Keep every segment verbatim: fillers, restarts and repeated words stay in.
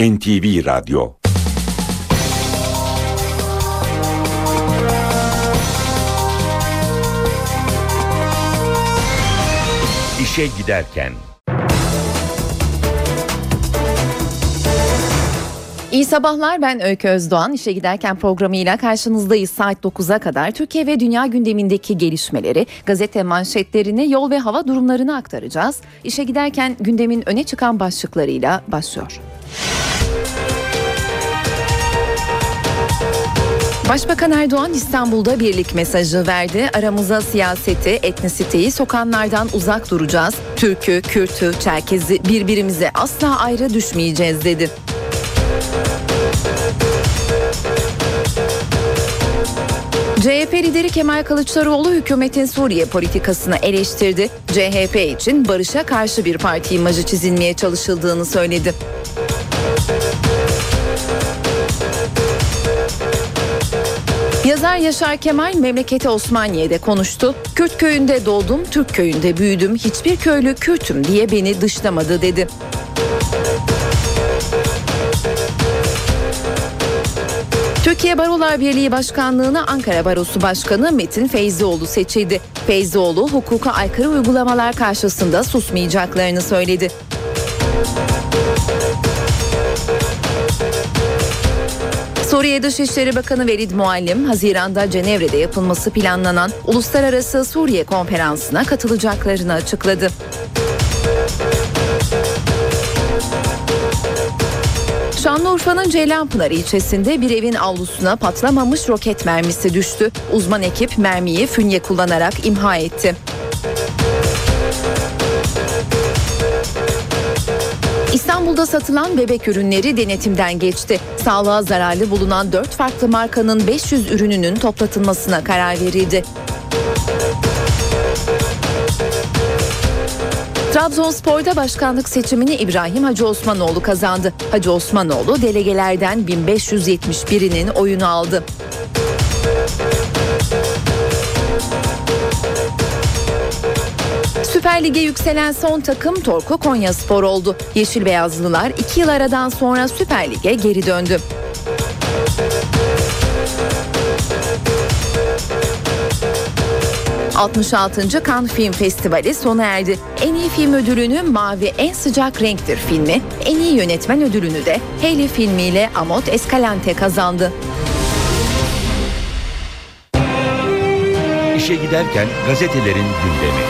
N T V Radyo. İşe giderken. İyi sabahlar, ben Öykü Özdoğan. İşe giderken programıyla karşınızdayız. Saat dokuza kadar Türkiye ve dünya gündemindeki gelişmeleri, gazete manşetlerini, yol ve hava durumlarını aktaracağız. İşe giderken gündemin öne çıkan başlıklarıyla başlıyor. Başbakan Erdoğan İstanbul'da birlik mesajı verdi. Aramıza siyaseti, etnisiteyi sokanlardan uzak duracağız. Türk'ü, Kürt'ü, Çerkez'i birbirimize asla ayrı düşmeyeceğiz dedi. C H P lideri Kemal Kılıçdaroğlu hükümetin Suriye politikasını eleştirdi. C H P için barışa karşı bir parti imajı çizilmeye çalışıldığını söyledi. Yazar Yaşar Kemal memleketi Osmaniye'de konuştu. Kürt köyünde doğdum, Türk köyünde büyüdüm, hiçbir köylü Kürt'üm diye beni dışlamadı dedi. Türkiye Barolar Birliği Başkanlığı'na Ankara Barosu Başkanı Metin Feyzioğlu seçildi. Feyzioğlu hukuka aykırı uygulamalar karşısında susmayacaklarını söyledi. Suriye Dışişleri Bakanı Velid Muallim, Haziran'da Cenevre'de yapılması planlanan Uluslararası Suriye Konferansı'na katılacaklarını açıkladı. Şanlıurfa'nın Ceylanpınar ilçesinde bir evin avlusuna patlamamış roket mermisi düştü. Uzman ekip mermiyi fünye kullanarak imha etti. İstanbul'da satılan bebek ürünleri denetimden geçti. Sağlığa zararlı bulunan dört farklı markanın beş yüz ürününün toplatılmasına karar verildi. Trabzonspor'da başkanlık seçimini İbrahim Hacı Osmanoğlu kazandı. Hacı Osmanoğlu delegelerden bin beş yüz yetmiş birinin oyunu aldı. Süper Lig'e yükselen son takım Torku Konyaspor oldu. Yeşil Beyazlılar iki yıl aradan sonra Süper Lig'e geri döndü. altmış altıncı Cannes Film Festivali sona erdi. En iyi film ödülünü Mavi En Sıcak Renktir filmi, en iyi yönetmen ödülünü de Hayley filmiyle Amod Escalante kazandı. İşe giderken gazetelerin gündemi.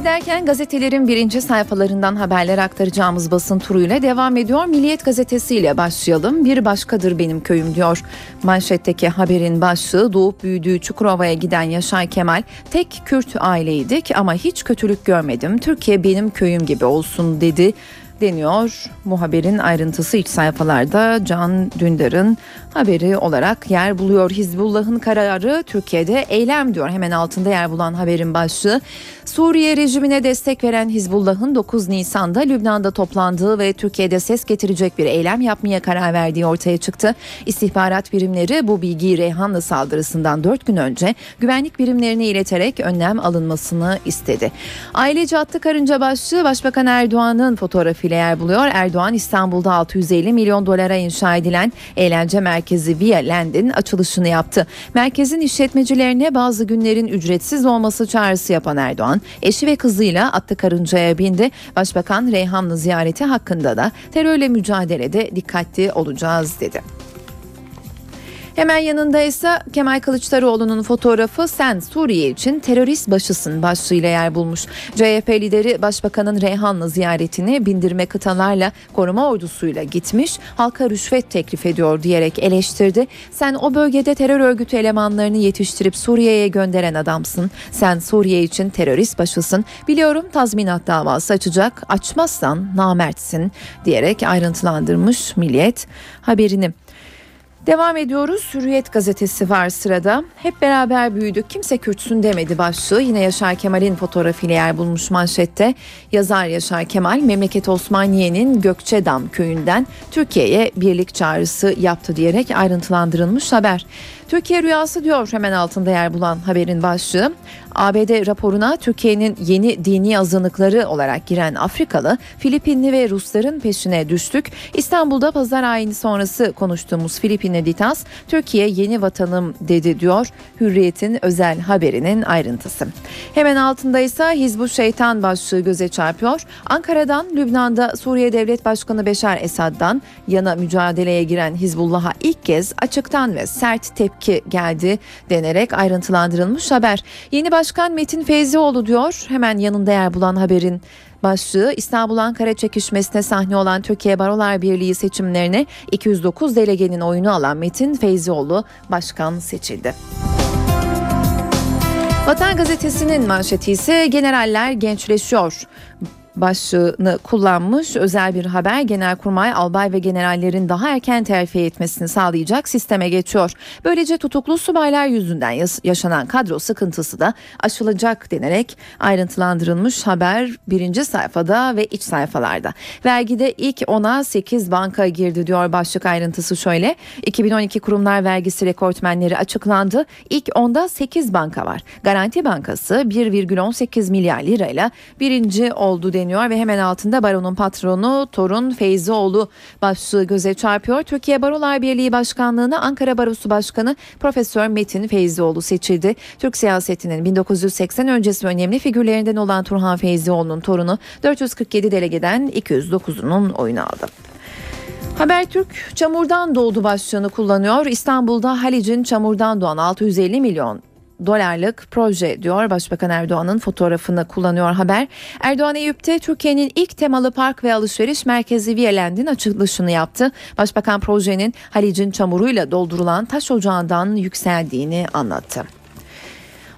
Giderken gazetelerin birinci sayfalarından haberler aktaracağımız basın turuyla devam ediyor. Milliyet gazetesiyle başlayalım. Bir başkadır benim köyüm diyor. Manşetteki haberin başlığı, doğup büyüdüğü Çukurova'ya giden Yaşar Kemal, tek Kürt aileydik ama hiç kötülük görmedim. Türkiye benim köyüm gibi olsun dedi deniyor. Bu haberin ayrıntısı iç sayfalarda Can Dündar'ın haberi olarak yer buluyor. Hizbullah'ın kararı Türkiye'de eylem diyor. Hemen altında yer bulan haberin başlığı. Suriye rejimine destek veren Hizbullah'ın dokuz Nisan'da Lübnan'da toplandığı ve Türkiye'de ses getirecek bir eylem yapmaya karar verdiği ortaya çıktı. İstihbarat birimleri bu bilgiyi Reyhanlı saldırısından dört gün önce güvenlik birimlerine ileterek önlem alınmasını istedi. Ailece attı karınca başlığı Başbakan Erdoğan'ın fotoğrafıyla yer buluyor. Erdoğan İstanbul'da altı yüz elli milyon dolara inşa edilen eğlence merkezi Merkezi Via Land'in açılışını yaptı. Merkezin işletmecilerine bazı günlerin ücretsiz olması çağrısı yapan Erdoğan, eşi ve kızıyla atlı karıncaya bindi. Başbakan Reyhanlı ziyareti hakkında da terörle mücadelede dikkatli olacağız dedi. Hemen yanında ise Kemal Kılıçdaroğlu'nun fotoğrafı "Sen Suriye için terörist başısın" başlığıyla yer bulmuş. C H P lideri Başbakan'ın Reyhanlı ziyaretini bindirme kıtalarla, koruma ordusuyla gitmiş, halka rüşvet teklif ediyor diyerek eleştirdi. "Sen o bölgede terör örgütü elemanlarını yetiştirip Suriye'ye gönderen adamsın. Sen Suriye için terörist başısın. Biliyorum tazminat davası açacak. Açmazsan namertsin" diyerek ayrıntılandırmış Milliyet haberini. Devam ediyoruz. Hürriyet gazetesi var sırada. Hep beraber büyüdük, kimse Kürtsün demedi başlığı yine Yaşar Kemal'in fotoğrafıyla yer bulmuş manşette. Yazar Yaşar Kemal memleket Osmaniye'nin Gökçedam köyünden Türkiye'ye birlik çağrısı yaptı diyerek ayrıntılandırılmış haber. Türkiye rüyası diyor hemen altında yer bulan haberin başlığı. A B D raporuna Türkiye'nin yeni dini azınlıkları olarak giren Afrikalı, Filipinli ve Rusların peşine düştük. İstanbul'da pazar ayini sonrası konuştuğumuz Filipinli Ditas, Türkiye yeni vatanım dedi diyor. Hürriyet'in özel haberinin ayrıntısı. Hemen altında ise Hizbuşşeytan başlığı göze çarpıyor. Ankara'dan, Lübnan'da Suriye Devlet Başkanı Beşar Esad'dan yana mücadeleye giren Hizbullah'a ilk kez açıktan ve sert tepki geldi denerek ayrıntılandırılmış haber. Yeni başkan Metin Feyzioğlu diyor. Hemen yanında yer bulan haberin başlığı, İstanbul-Ankara çekişmesine sahne olan Türkiye Barolar Birliği seçimlerine iki yüz dokuz delegenin oyunu alan Metin Feyzioğlu başkan seçildi. Vatan Gazetesi'nin manşeti ise generaller gençleşiyor başlığını kullanmış. Özel bir haber, Genelkurmay albay ve generallerin daha erken terfi etmesini sağlayacak sisteme geçiyor. Böylece tutuklu subaylar yüzünden yaşanan kadro sıkıntısı da aşılacak denerek ayrıntılandırılmış haber birinci sayfada ve iç sayfalarda. Vergide ilk ona sekiz banka girdi diyor başlık, ayrıntısı şöyle. iki bin on iki kurumlar vergisi rekortmenleri açıklandı. İlk onda sekiz banka var. Garanti Bankası bir virgül on sekiz milyar lirayla birinci oldu deniyor. Ve hemen altında Baro'nun patronu torun Feyzioğlu başlığı göze çarpıyor. Türkiye Barolar Birliği Başkanlığı'na Ankara Barosu Başkanı Profesör Metin Feyzioğlu seçildi. Türk siyasetinin bin dokuz yüz seksen öncesi önemli figürlerinden olan Turhan Feyzioğlu'nun torunu dört yüz kırk yedi delegeden iki yüz dokuzunun oyunu aldı. Habertürk çamurdan doğdu başlığını kullanıyor. İstanbul'da Halic'in çamurdan doğan altı yüz elli milyon dolarlık proje diyor. Başbakan Erdoğan'ın fotoğrafını kullanıyor haber. Erdoğan Eyüp'te Türkiye'nin ilk temalı park ve alışveriş merkezi Vialand'in açılışını yaptı. Başbakan projenin Halic'in çamuruyla doldurulan taş ocağından yükseldiğini anlattı.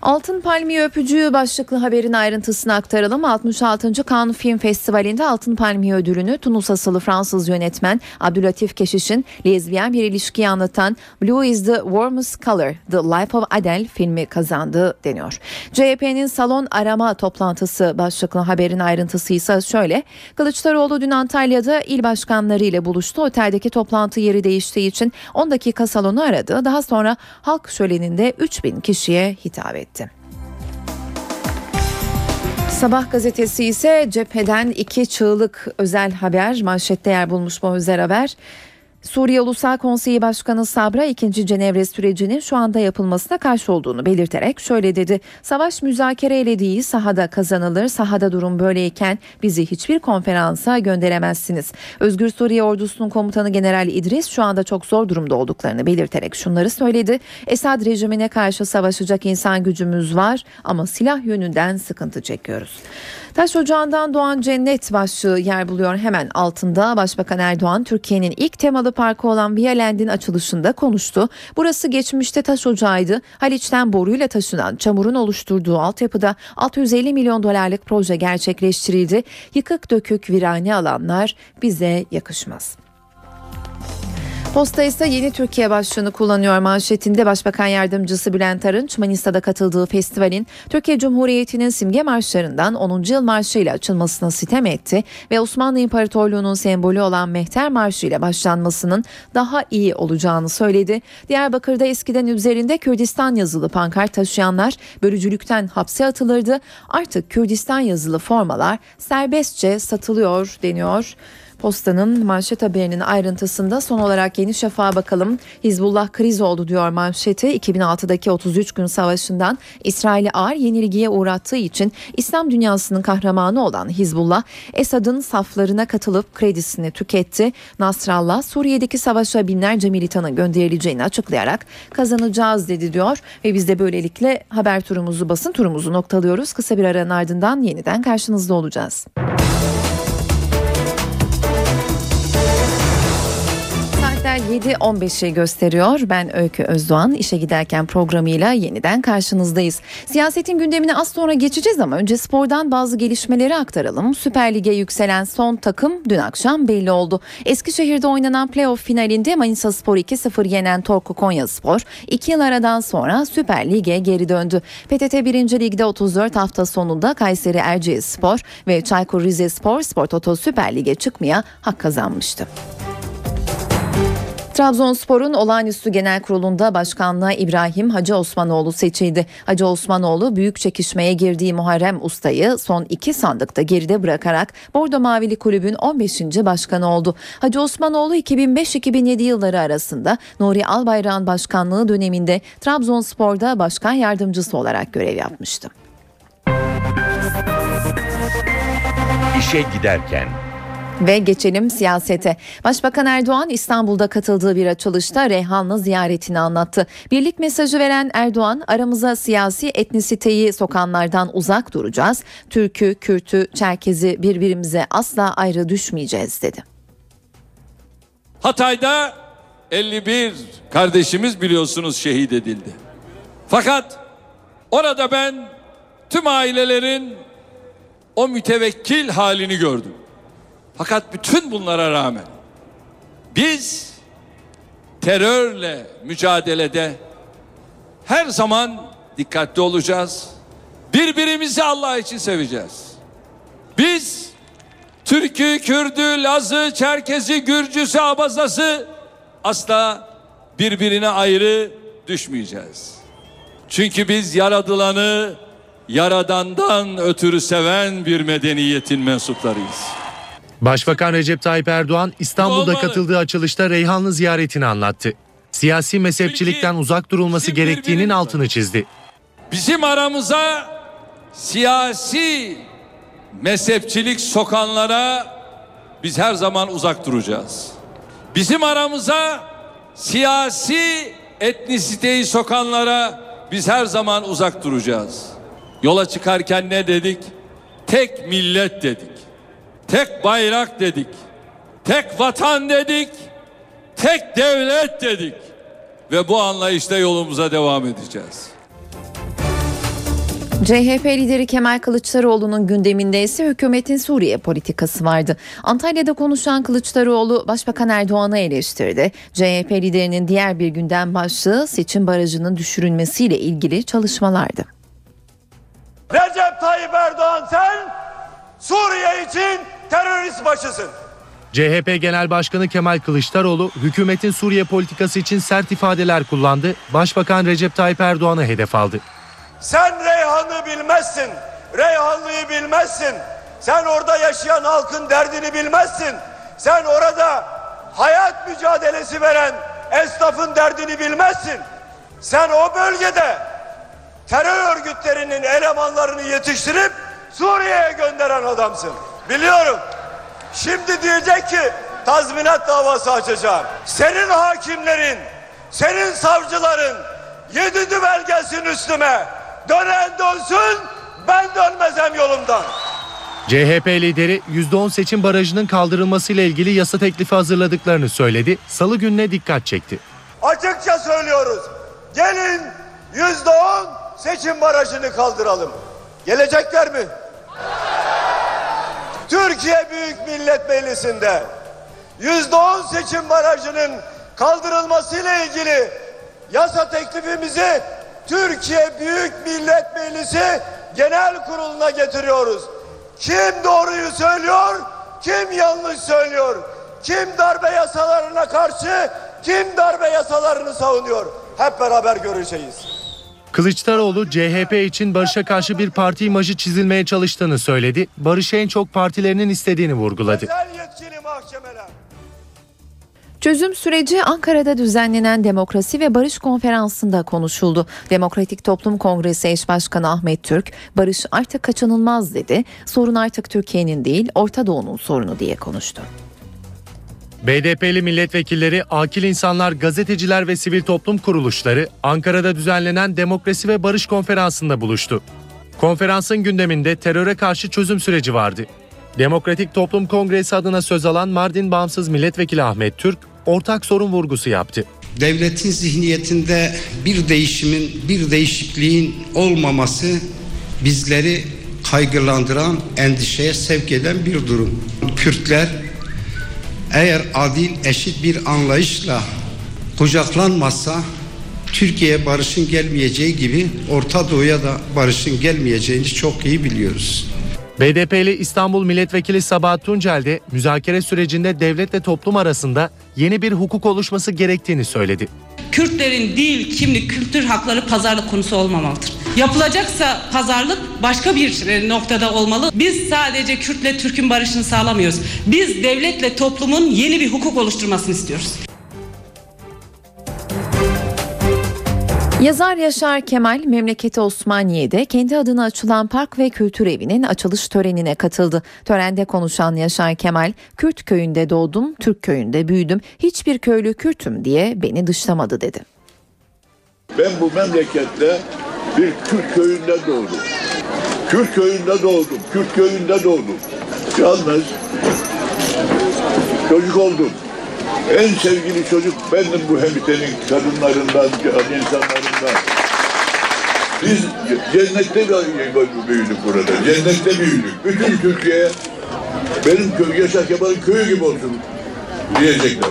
Altın Palmiye Öpücüğü başlıklı haberin ayrıntısını aktaralım. altmış altıncı Cannes Film Festivali'nde Altın Palmiye ödülünü Tunus asıllı Fransız yönetmen Abdülatif Keşiş'in lezbiyen bir ilişkiyi anlatan Blue is the Warmest Color, The Life of Adele filmi kazandı deniyor. C H P'nin salon arama toplantısı başlıklı haberin ayrıntısı ise şöyle. Kılıçdaroğlu dün Antalya'da il başkanları ile buluştu. Oteldeki toplantı yeri değiştiği için on dakika salonu aradı. Daha sonra halk şöleninde üç bin kişiye hitap etti. Sabah gazetesi ise cepheden iki çığlık özel haber, manşette yer bulmuş bu özel haber. Suriye Ulusal Konseyi Başkanı Sabra ikinci Cenevre sürecinin şu anda yapılmasına karşı olduğunu belirterek şöyle dedi. Savaş müzakereyle değil sahada kazanılır. Sahada durum böyleyken bizi hiçbir konferansa gönderemezsiniz. Özgür Suriye Ordusu'nun komutanı General İdris şu anda çok zor durumda olduklarını belirterek şunları söyledi. Esad rejimine karşı savaşacak insan gücümüz var ama silah yönünden sıkıntı çekiyoruz. Taş ocağından doğan cennet başlığı yer buluyor hemen altında. Başbakan Erdoğan Türkiye'nin ilk temalı parkı olan Vialand'in açılışında konuştu. Burası geçmişte taş ocağıydı. Haliç'ten boruyla taşınan çamurun oluşturduğu altyapıda altı yüz elli milyon dolarlık proje gerçekleştirildi. Yıkık dökük virane alanlar bize yakışmaz. Posta ise Yeni Türkiye başlığını kullanıyor manşetinde. Başbakan Yardımcısı Bülent Arınç, Manisa'da katıldığı festivalin Türkiye Cumhuriyeti'nin simge marşlarından onuncu Yıl Marşı ile açılmasına sitem etti ve Osmanlı İmparatorluğu'nun sembolü olan Mehter Marşı ile başlanmasının daha iyi olacağını söyledi. Diyarbakır'da eskiden üzerinde Kürdistan yazılı pankart taşıyanlar bölücülükten hapse atılırdı. Artık Kürdistan yazılı formalar serbestçe satılıyor deniyor. Posta'nın manşet haberinin ayrıntısında. Son olarak Yeni Şafak'a bakalım. Hizbullah kriz oldu diyor manşeti. iki bin altıdaki otuz üç gün savaşından İsrail'i ağır yenilgiye uğrattığı için İslam dünyasının kahramanı olan Hizbullah, Esad'ın saflarına katılıp kredisini tüketti. Nasrallah, Suriye'deki savaşa binlerce militanın gönderileceğini açıklayarak kazanacağız dedi diyor. Ve biz de böylelikle haber turumuzu, basın turumuzu noktalıyoruz. Kısa bir aranın ardından yeniden karşınızda olacağız. yedi on beşi gösteriyor. Ben Öykü Özdoğan. İşe giderken programıyla yeniden karşınızdayız. Siyasetin gündemine az sonra geçeceğiz ama önce spordan bazı gelişmeleri aktaralım. Süper Lig'e yükselen son takım dün akşam belli oldu. Eskişehir'de oynanan playoff finalinde Manisaspor iki sıfır yenen Torku Konyaspor iki yıl aradan sonra Süper Lig'e geri döndü. P T T birinci Lig'de otuz dört hafta sonunda Kayseri Erciyesspor ve Çaykur Rizespor Spor Toto Süper Lig'e çıkmaya hak kazanmıştı. Trabzonspor'un olağanüstü genel kurulunda başkanlığa İbrahim Hacı Osmanoğlu seçildi. Hacı Osmanoğlu büyük çekişmeye girdiği Muharrem Usta'yı son iki sandıkta geride bırakarak Bordo Mavili Kulübün on beşinci başkanı oldu. Hacı Osmanoğlu iki bin beş iki bin yedi yılları arasında Nuri Albayrak'ın başkanlığı döneminde Trabzonspor'da başkan yardımcısı olarak görev yapmıştı. İşe giderken. Ve geçelim siyasete. Başbakan Erdoğan İstanbul'da katıldığı bir açılışta Reyhanlı ziyaretini anlattı. Birlik mesajı veren Erdoğan, aramıza siyasi etnisiteyi sokanlardan uzak duracağız. Türk'ü, Kürt'ü, Çerkez'i birbirimize asla ayrı düşmeyeceğiz dedi. Hatay'da elli bir kardeşimiz biliyorsunuz şehit edildi. Fakat orada ben tüm ailelerin o mütevekkil halini gördüm. Fakat bütün bunlara rağmen biz terörle mücadelede her zaman dikkatli olacağız. Birbirimizi Allah için seveceğiz. Biz Türk'ü, Kürd'ü, Laz'ı, Çerkez'i, Gürcü'sü, Abazası asla birbirine ayrı düşmeyeceğiz. Çünkü biz yaradılanı yaradandan ötürü seven bir medeniyetin mensuplarıyız. Başbakan Recep Tayyip Erdoğan İstanbul'da katıldığı açılışta Reyhanlı ziyaretini anlattı. Siyasi mezhepçilikten uzak durulması gerektiğinin altını çizdi. Bizim aramıza siyasi mezhepçilik sokanlara biz her zaman uzak duracağız. Bizim aramıza siyasi etnisiteyi sokanlara biz her zaman uzak duracağız. Yola çıkarken ne dedik? Tek millet dedik. Tek bayrak dedik, tek vatan dedik, tek devlet dedik ve bu anlayışla yolumuza devam edeceğiz. C H P lideri Kemal Kılıçdaroğlu'nun gündeminde ise hükümetin Suriye politikası vardı. Antalya'da konuşan Kılıçdaroğlu Başbakan Erdoğan'ı eleştirdi. C H P liderinin diğer bir gündem başlığı seçim barajının düşürülmesiyle ilgili çalışmalardı. Recep Tayyip Erdoğan sen Suriye için terörist başısın. C H P Genel Başkanı Kemal Kılıçdaroğlu hükümetin Suriye politikası için sert ifadeler kullandı. Başbakan Recep Tayyip Erdoğan'ı hedef aldı. Sen Reyhan'ı bilmezsin. Reyhanlı'yı bilmezsin. Sen orada yaşayan halkın derdini bilmezsin. Sen orada hayat mücadelesi veren esnafın derdini bilmezsin. Sen o bölgede terör örgütlerinin elemanlarını yetiştirip Suriye'ye gönderen adamsın. Biliyorum. Şimdi diyecek ki tazminat davası açacağım. Senin hakimlerin, senin savcıların yedi düvel gelsin üstüme. Dönen dönsün, ben dönmezem yolumdan. C H P lideri yüzde on seçim barajının kaldırılmasıyla ilgili yasa teklifi hazırladıklarını söyledi. Salı gününe dikkat çekti. Açıkça söylüyoruz. Gelin yüzde on seçim barajını kaldıralım. Gelecekler mi? Türkiye Büyük Millet Meclisi'nde yüzde on seçim barajının kaldırılmasıyla ilgili yasa teklifimizi Türkiye Büyük Millet Meclisi Genel Kurulu'na getiriyoruz. Kim doğruyu söylüyor, kim yanlış söylüyor, kim darbe yasalarına karşı, kim darbe yasalarını savunuyor. Hep beraber göreceğiz. Kılıçdaroğlu C H P için barışa karşı bir parti imajı çizilmeye çalıştığını söyledi. Barışı en çok partilerinin istediğini vurguladı. Çözüm süreci Ankara'da düzenlenen Demokrasi ve Barış Konferansı'nda konuşuldu. Demokratik Toplum Kongresi Eş Başkanı Ahmet Türk, barış artık kaçınılmaz dedi. Sorun artık Türkiye'nin değil, Orta Doğu'nun sorunu diye konuştu. B D P'li milletvekilleri, akil insanlar, gazeteciler ve sivil toplum kuruluşları Ankara'da düzenlenen Demokrasi ve Barış Konferansı'nda buluştu. Konferansın gündeminde teröre karşı çözüm süreci vardı. Demokratik Toplum Kongresi adına söz alan Mardin Bağımsız Milletvekili Ahmet Türk, ortak sorun vurgusu yaptı. Devletin zihniyetinde bir değişimin, bir değişikliğin olmaması bizleri kaygılandıran, endişeye sevk eden bir durum. Kürtler, eğer adil, eşit bir anlayışla kucaklanmazsa Türkiye'ye barışın gelmeyeceği gibi Orta Doğu'ya da barışın gelmeyeceğini çok iyi biliyoruz. B D P'li İstanbul Milletvekili Sabahat Tuncel de müzakere sürecinde devletle toplum arasında yeni bir hukuk oluşması gerektiğini söyledi. Kürtlerin dil, kimlik, kültür hakları pazarlık konusu olmamalıdır. Yapılacaksa pazarlık başka bir noktada olmalı. Biz sadece Kürtle Türk'ün barışını sağlamıyoruz. Biz devletle toplumun yeni bir hukuk oluşturmasını istiyoruz. Yazar Yaşar Kemal, memleketi Osmaniye'de kendi adına açılan park ve kültür evinin açılış törenine katıldı. Törende konuşan Yaşar Kemal, "Kürt köyünde doğdum, Türk köyünde büyüdüm, hiçbir köylü Kürt'üm diye beni dışlamadı" dedi. Ben bu memlekette bir Kürt köyünde doğdum. Kürt köyünde doğdum, Kürt köyünde doğdum. Yalnız çocuk oldum. En sevgili çocuk bendim bu hemitenin kadınlarından, insanlarından. Biz cennette büyüdük burada, cennette büyüdük. Bütün Türkiye'ye benim köy, Yaşar Kemal'in köyü gibi olsun diyecekler.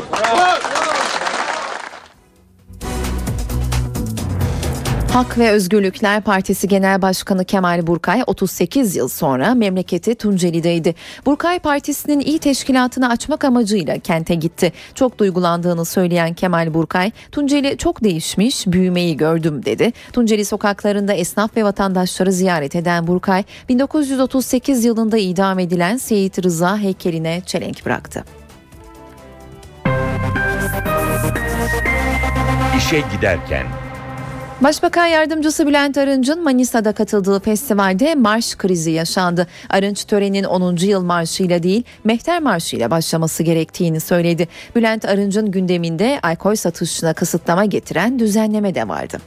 Hak ve Özgürlükler Partisi Genel Başkanı Kemal Burkay otuz sekiz yıl sonra memleketi Tunceli'deydi. Burkay partisinin il teşkilatını açmak amacıyla kente gitti. Çok duygulandığını söyleyen Kemal Burkay, "Tunceli çok değişmiş, büyümeyi gördüm" dedi. Tunceli sokaklarında esnaf ve vatandaşları ziyaret eden Burkay, bin dokuz yüz otuz sekiz yılında idam edilen Seyit Rıza heykeline çelenk bıraktı. İşe giderken. Başbakan Yardımcısı Bülent Arınç'ın Manisa'da katıldığı festivalde marş krizi yaşandı. Arınç törenin onuncu yıl marşıyla değil, mehter marşıyla başlaması gerektiğini söyledi. Bülent Arınç'ın gündeminde alkol satışına kısıtlama getiren düzenleme de vardı.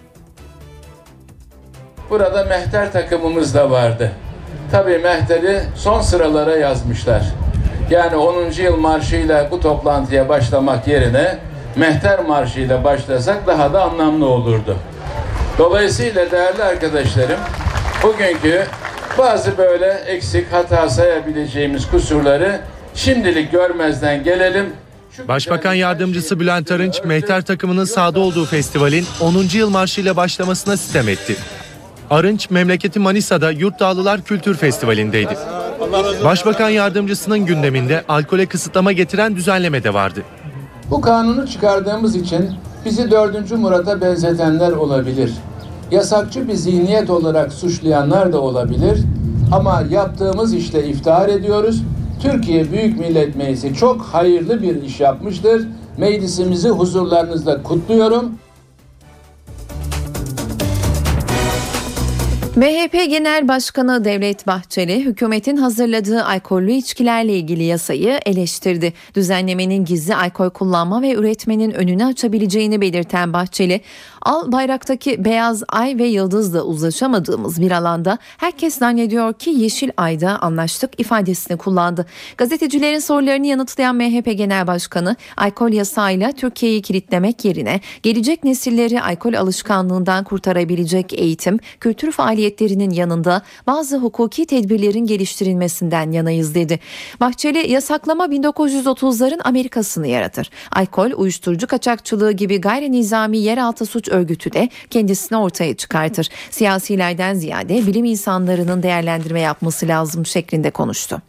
Burada mehter takımımız da vardı. Tabii mehteri son sıralara yazmışlar. Yani onuncu yıl marşıyla bu toplantıya başlamak yerine mehter marşıyla başlasak daha da anlamlı olurdu. Dolayısıyla değerli arkadaşlarım, bugünkü bazı böyle eksik, hata sayabileceğimiz kusurları şimdilik görmezden gelelim. Şu Başbakan Yardımcısı Bülent Arınç, mehter takımının sahada olduğu festivalin onuncu yıl marşıyla başlamasına sitem etti. Arınç, memleketi Manisa'da Yurtdağlılar Kültür Festivali'ndeydi. Başbakan Yardımcısının gündeminde alkole kısıtlama getiren düzenleme de vardı. Bu kanunu çıkardığımız için bizi dördüncü Murat'a benzetenler olabilir. Yasakçı bir zihniyet olarak suçlayanlar da olabilir. Ama yaptığımız işle iftihar ediyoruz. Türkiye Büyük Millet Meclisi çok hayırlı bir iş yapmıştır. Meclisimizi huzurlarınızda kutluyorum. M H P Genel Başkanı Devlet Bahçeli, hükümetin hazırladığı alkollü içkilerle ilgili yasayı eleştirdi. Düzenlemenin gizli alkol kullanma ve üretmenin önünü açabileceğini belirten Bahçeli, "Al bayraktaki beyaz ay ve yıldızla uzlaşamadığımız bir alanda herkes zannediyor ki yeşil ayda anlaştık" ifadesini kullandı. Gazetecilerin sorularını yanıtlayan M H P Genel Başkanı, alkol yasağıyla Türkiye'yi kilitlemek yerine gelecek nesilleri alkol alışkanlığından kurtarabilecek eğitim, kültür faaliyetleri yanında bazı hukuki tedbirlerin geliştirilmesinden yanayız dedi. Bahçeli, "Yasaklama bin dokuz yüz otuzların Amerika'sını yaratır. Alkol, uyuşturucu kaçakçılığı gibi gayri nizami yeraltı suç örgütü de kendisini ortaya çıkartır. Siyasilerden ziyade bilim insanlarının değerlendirme yapması lazım" şeklinde konuştu.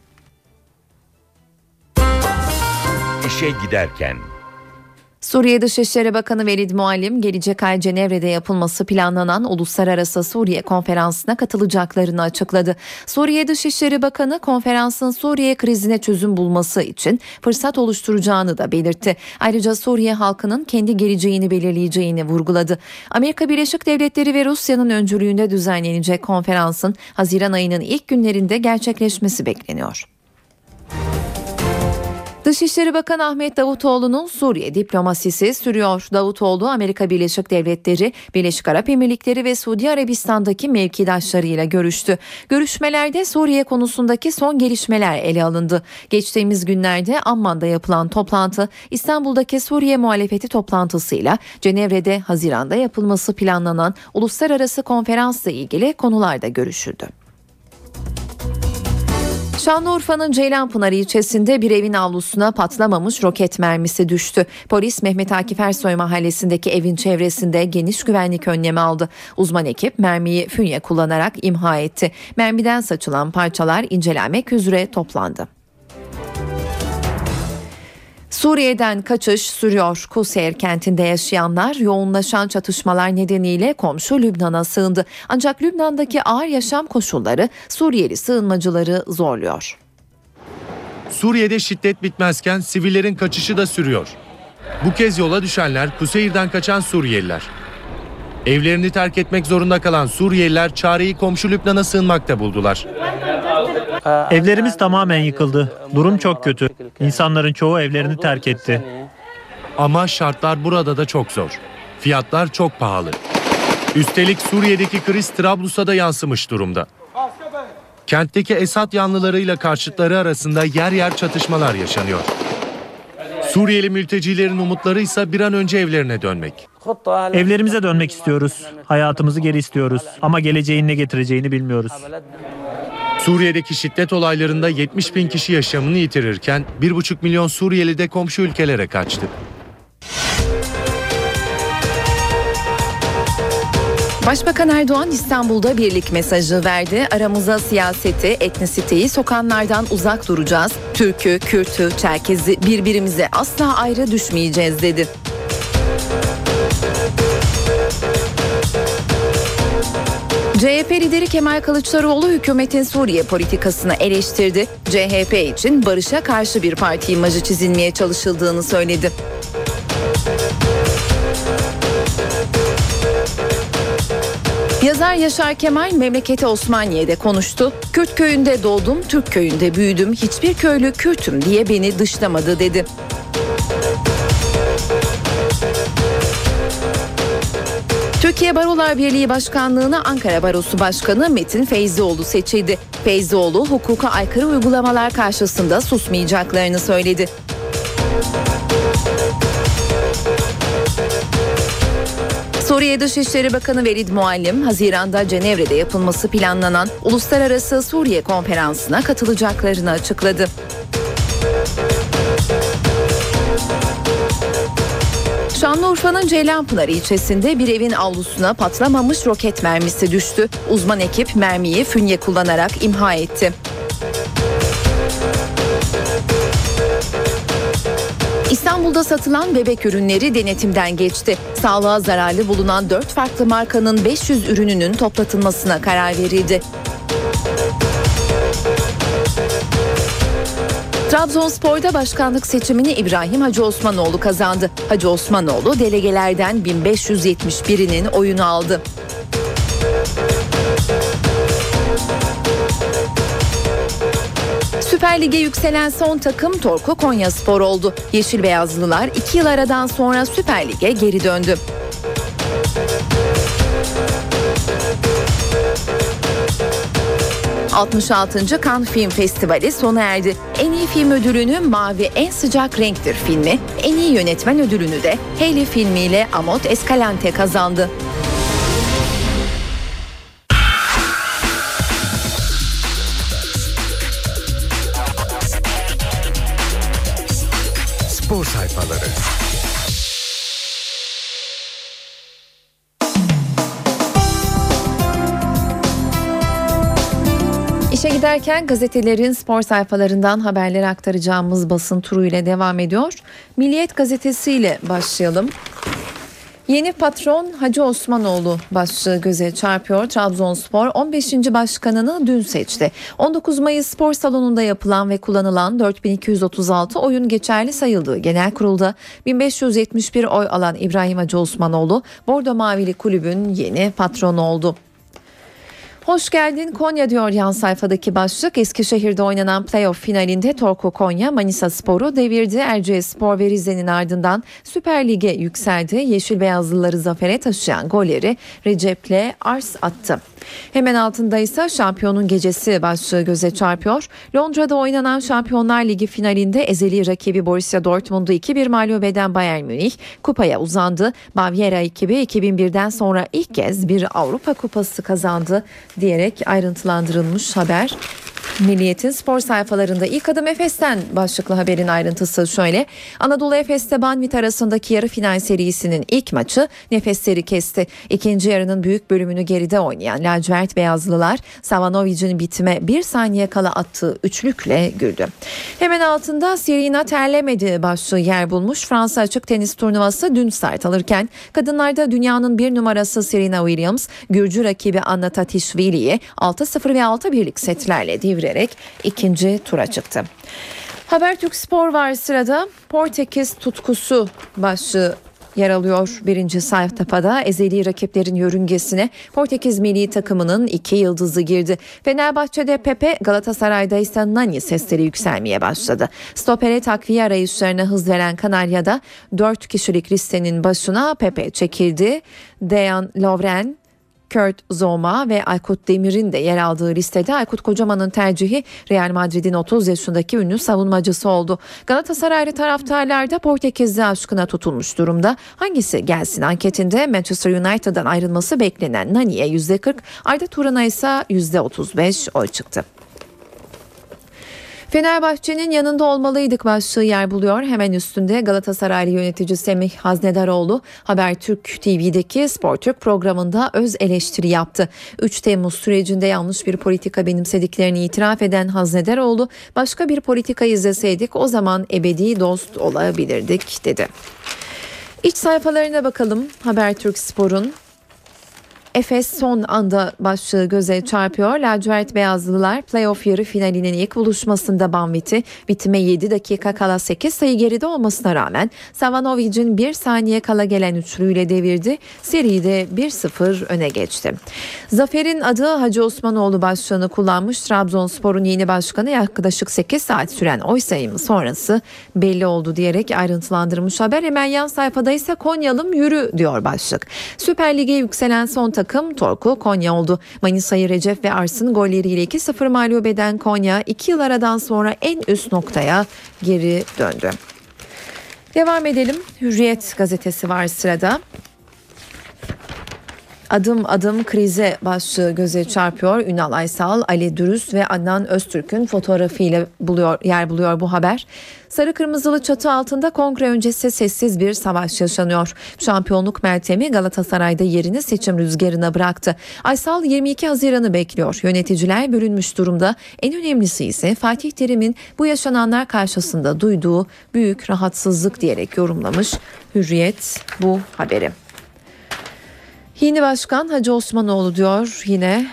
İşe giderken. Suriye Dışişleri Bakanı Velid Muallim, gelecek ay Cenevre'de yapılması planlanan Uluslararası Suriye Konferansı'na katılacaklarını açıkladı. Suriye Dışişleri Bakanı, konferansın Suriye krizine çözüm bulması için fırsat oluşturacağını da belirtti. Ayrıca Suriye halkının kendi geleceğini belirleyeceğini vurguladı. Amerika Birleşik Devletleri ve Rusya'nın öncülüğünde düzenlenecek konferansın Haziran ayının ilk günlerinde gerçekleşmesi bekleniyor. Dışişleri Bakanı Ahmet Davutoğlu'nun Suriye diplomasisi sürüyor. Davutoğlu, Amerika Birleşik Devletleri, Birleşik Arap Emirlikleri ve Suudi Arabistan'daki mevkidaşlarıyla görüştü. Görüşmelerde Suriye konusundaki son gelişmeler ele alındı. Geçtiğimiz günlerde Amman'da yapılan toplantı, İstanbul'daki Suriye muhalefeti toplantısıyla Cenevre'de Haziran'da yapılması planlanan uluslararası konferansla ilgili konularda görüşüldü. Şanlıurfa'nın Ceylanpınar ilçesinde bir evin avlusuna patlamamış roket mermisi düştü. Polis Mehmet Akif Ersoy mahallesindeki evin çevresinde geniş güvenlik önlemi aldı. Uzman ekip mermiyi fünye kullanarak imha etti. Mermiden saçılan parçalar incelenmek üzere toplandı. Suriye'den kaçış sürüyor. Kuseyir kentinde yaşayanlar yoğunlaşan çatışmalar nedeniyle komşu Lübnan'a sığındı. Ancak Lübnan'daki ağır yaşam koşulları Suriyeli sığınmacıları zorluyor. Suriye'de şiddet bitmezken sivillerin kaçışı da sürüyor. Bu kez yola düşenler Kuseyir'den kaçan Suriyeliler. Evlerini terk etmek zorunda kalan Suriyeliler çareyi komşu Lübnan'a sığınmakta buldular. Evlerimiz tamamen yıkıldı. Durum çok kötü. İnsanların çoğu evlerini terk etti. Ama şartlar burada da çok zor. Fiyatlar çok pahalı. Üstelik Suriye'deki kriz Trablus'a da yansımış durumda. Kentteki Esad yanlılarıyla karşıtları arasında yer yer çatışmalar yaşanıyor. Suriyeli mültecilerin umutları ise bir an önce evlerine dönmek. Evlerimize dönmek istiyoruz. Hayatımızı geri istiyoruz. Ama geleceğin ne getireceğini bilmiyoruz. Suriye'deki şiddet olaylarında yetmiş bin kişi yaşamını yitirirken bir buçuk milyon Suriyeli de komşu ülkelere kaçtı. Başbakan Erdoğan İstanbul'da birlik mesajı verdi. Aramıza siyaseti, etnisiteyi sokanlardan uzak duracağız. Türk'ü, Kürt'ü, Çerkez'i birbirimize asla ayrı düşmeyeceğiz dedi. C H P lideri Kemal Kılıçdaroğlu hükümetin Suriye politikasını eleştirdi. C H P için barışa karşı bir parti imajı çizilmeye çalışıldığını söyledi. Yazar Yaşar Kemal memleketi Osmaniye'de konuştu. Kürt köyünde doğdum, Türk köyünde büyüdüm. Hiçbir köylü Kürt'üm diye beni dışlamadı dedi. Türkiye Barolar Birliği Başkanlığı'na Ankara Barosu Başkanı Metin Feyzioğlu seçildi. Feyzioğlu hukuka aykırı uygulamalar karşısında susmayacaklarını söyledi. Suriye Dışişleri Bakanı Velid Muallim, Haziran'da Cenevre'de yapılması planlanan Uluslararası Suriye Konferansı'na katılacaklarını açıkladı. Şanlıurfa'nın Ceylanpınar ilçesinde bir evin avlusuna patlamamış roket mermisi düştü. Uzman ekip mermiyi fünye kullanarak imha etti. İstanbul'da satılan bebek ürünleri denetimden geçti. Sağlığa zararlı bulunan dört farklı markanın beş yüz ürününün toplatılmasına karar verildi. Trabzonspor'da başkanlık seçimini İbrahim Hacı Osmanoğlu kazandı. Hacı Osmanoğlu delegelerden bin beş yüz yetmiş birinin oyunu aldı. Süper Lig'e yükselen son takım Torku Konyaspor oldu. Yeşil Beyazlılar iki yıl aradan sonra Süper Lig'e geri döndü. altmış altıncı Cannes Film Festivali sona erdi. En iyi film ödülünü Mavi En Sıcak Renktir filmi, en iyi yönetmen ödülünü de Hayley filmiyle Amod Escalante kazandı. Spor sayfaları. İşe giderken gazetelerin spor sayfalarından haberleri aktaracağımız basın turu ile devam ediyor. Milliyet gazetesiyle başlayalım. Yeni patron Hacı Osmanoğlu başlığı göze çarpıyor. Trabzonspor on beşinci başkanını dün seçti. on dokuz Mayıs spor salonunda yapılan ve kullanılan dört bin iki yüz otuz altı oyun geçerli sayıldığı genel kurulda bin beş yüz yetmiş bir oy alan İbrahim Hacı Osmanoğlu, Bordo Mavili kulübün yeni patronu oldu. Hoş geldin Konya diyor yan sayfadaki başlık. Eskişehir'de oynanan playoff finalinde Torku Konya Manisaspor'u devirdi. Erciyesspor ve Rize'nin ardından Süper Lig'e yükseldi. Yeşil Beyazlıları zafere taşıyan golleri Recep'le Ars attı. Hemen altında ise Şampiyonun Gecesi başlığı göze çarpıyor. Londra'da oynanan Şampiyonlar Ligi finalinde ezeli rakibi Borussia Dortmund'u iki bir mağlup eden Bayern Münih kupaya uzandı. Bavyera ekibi iki bin birden sonra ilk kez bir Avrupa Kupası kazandı diyerek ayrıntılandırılmış haber. Milliyet'in spor sayfalarında ilk adım Efes'ten başlıklı haberin ayrıntısı şöyle. Anadolu Efes'te Banvit arasındaki yarı final serisinin ilk maçı nefesleri kesti. İkinci yarının büyük bölümünü geride oynayan lacivert beyazlılar Savanovic'in bitime bir saniye kala attığı üçlükle güldü. Hemen altında Serena terlemedi başlığı yer bulmuş. Fransa açık tenis turnuvası dün start alırken kadınlarda dünyanın bir numarası Serena Williams Gürcü rakibi Anna Tatishvili'yi altı sıfır ve altı birlik setlerle devirerek ikinci tura çıktı. Habertürk Spor var sırada. Portekiz tutkusu başlığı yer alıyor birinci sayfada. Ezeli rakiplerin yörüngesine Portekiz milli takımının iki yıldızı girdi. Fenerbahçe'de Pepe, Galatasaray'da ise Nani sesleri yükselmeye başladı. Stopere takviye arayışlarına hız veren Kanarya'da dört kişilik listenin başına Pepe çekildi. Dejan Lovren, Kurt Zouma ve Aykut Demir'in de yer aldığı listede Aykut Kocaman'ın tercihi Real Madrid'in otuz yaşındaki ünlü savunmacısı oldu. Galatasaraylı taraftarlar da Portekizli aşkına tutulmuş durumda. Hangisi gelsin anketinde Manchester United'dan ayrılması beklenen Nani'ye yüzde kırk, Arda Turan'a ise yüzde otuz beş oy çıktı. Fenerbahçe'nin yanında olmalıydık başlığı yer buluyor. Hemen üstünde Galatasaraylı yönetici Semih Haznedaroğlu Habertürk T V'deki SporTürk programında öz eleştiri yaptı. üç Temmuz sürecinde yanlış bir politika benimsediklerini itiraf eden Haznedaroğlu, "Başka bir politika izleseydik o zaman ebedi dost olabilirdik" dedi. İç sayfalarına bakalım Habertürk Spor'un. Efes son anda başlığı göze çarpıyor. Lacivert beyazlılar playoff yarı finalinin ilk buluşmasında Banvit'i bitime yedi dakika kala sekiz sayı geride olmasına rağmen Savanovic'in bir saniye kala gelen üçlüğüyle devirdi. Seride bir sıfır öne geçti. Zafer'in adı Hacı Osmanoğlu başlığını kullanmış. Trabzonspor'un yeni başkanı yaklaşık sekiz saat süren oy sayımı sonrası belli oldu diyerek ayrıntılandırmış haber. Hemen yan sayfada ise Konyalım yürü diyor başlık. Süper Lig'e yükselen son takım takım Torku Konya oldu. Manisa'yı Recep ve Ars'ın golleriyle iki sıfır mağlup eden Konya iki yıl aradan sonra en üst noktaya geri döndü. Devam edelim. Hürriyet gazetesi var sırada. Adım adım krize başlığı göze çarpıyor. Ünal Aysal, Ali Dürüst ve Adnan Öztürk'ün fotoğrafıyla buluyor, yer buluyor bu haber. Sarı kırmızılı çatı altında kongre öncesi sessiz bir savaş yaşanıyor. Şampiyonluk mertemi Galatasaray'da yerini seçim rüzgarına bıraktı. Aysal yirmi iki Haziran'ı bekliyor. Yöneticiler bölünmüş durumda. En önemlisi ise Fatih Terim'in bu yaşananlar karşısında duyduğu büyük rahatsızlık diyerek yorumlamış Hürriyet bu haberi. Yeni başkan Hacı Osmanoğlu diyor yine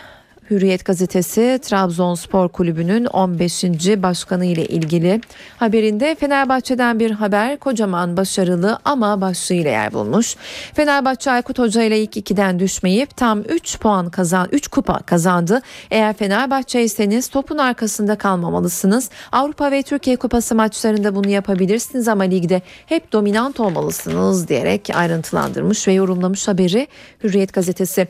Hürriyet gazetesi. Trabzonspor Kulübü'nün on beşinci başkanı ile ilgili haberinde Fenerbahçe'den bir haber Kocaman başarılı ama başlığıyla yer bulmuş. Fenerbahçe Aykut Hoca ile ilk ikiden düşmeyip tam üç puan kazan üç kupa kazandı. Eğer Fenerbahçe'yseniz topun arkasında kalmamalısınız. Avrupa ve Türkiye Kupası maçlarında bunu yapabilirsiniz ama ligde hep dominant olmalısınız diyerek ayrıntılandırmış ve yorumlamış haberi Hürriyet gazetesi.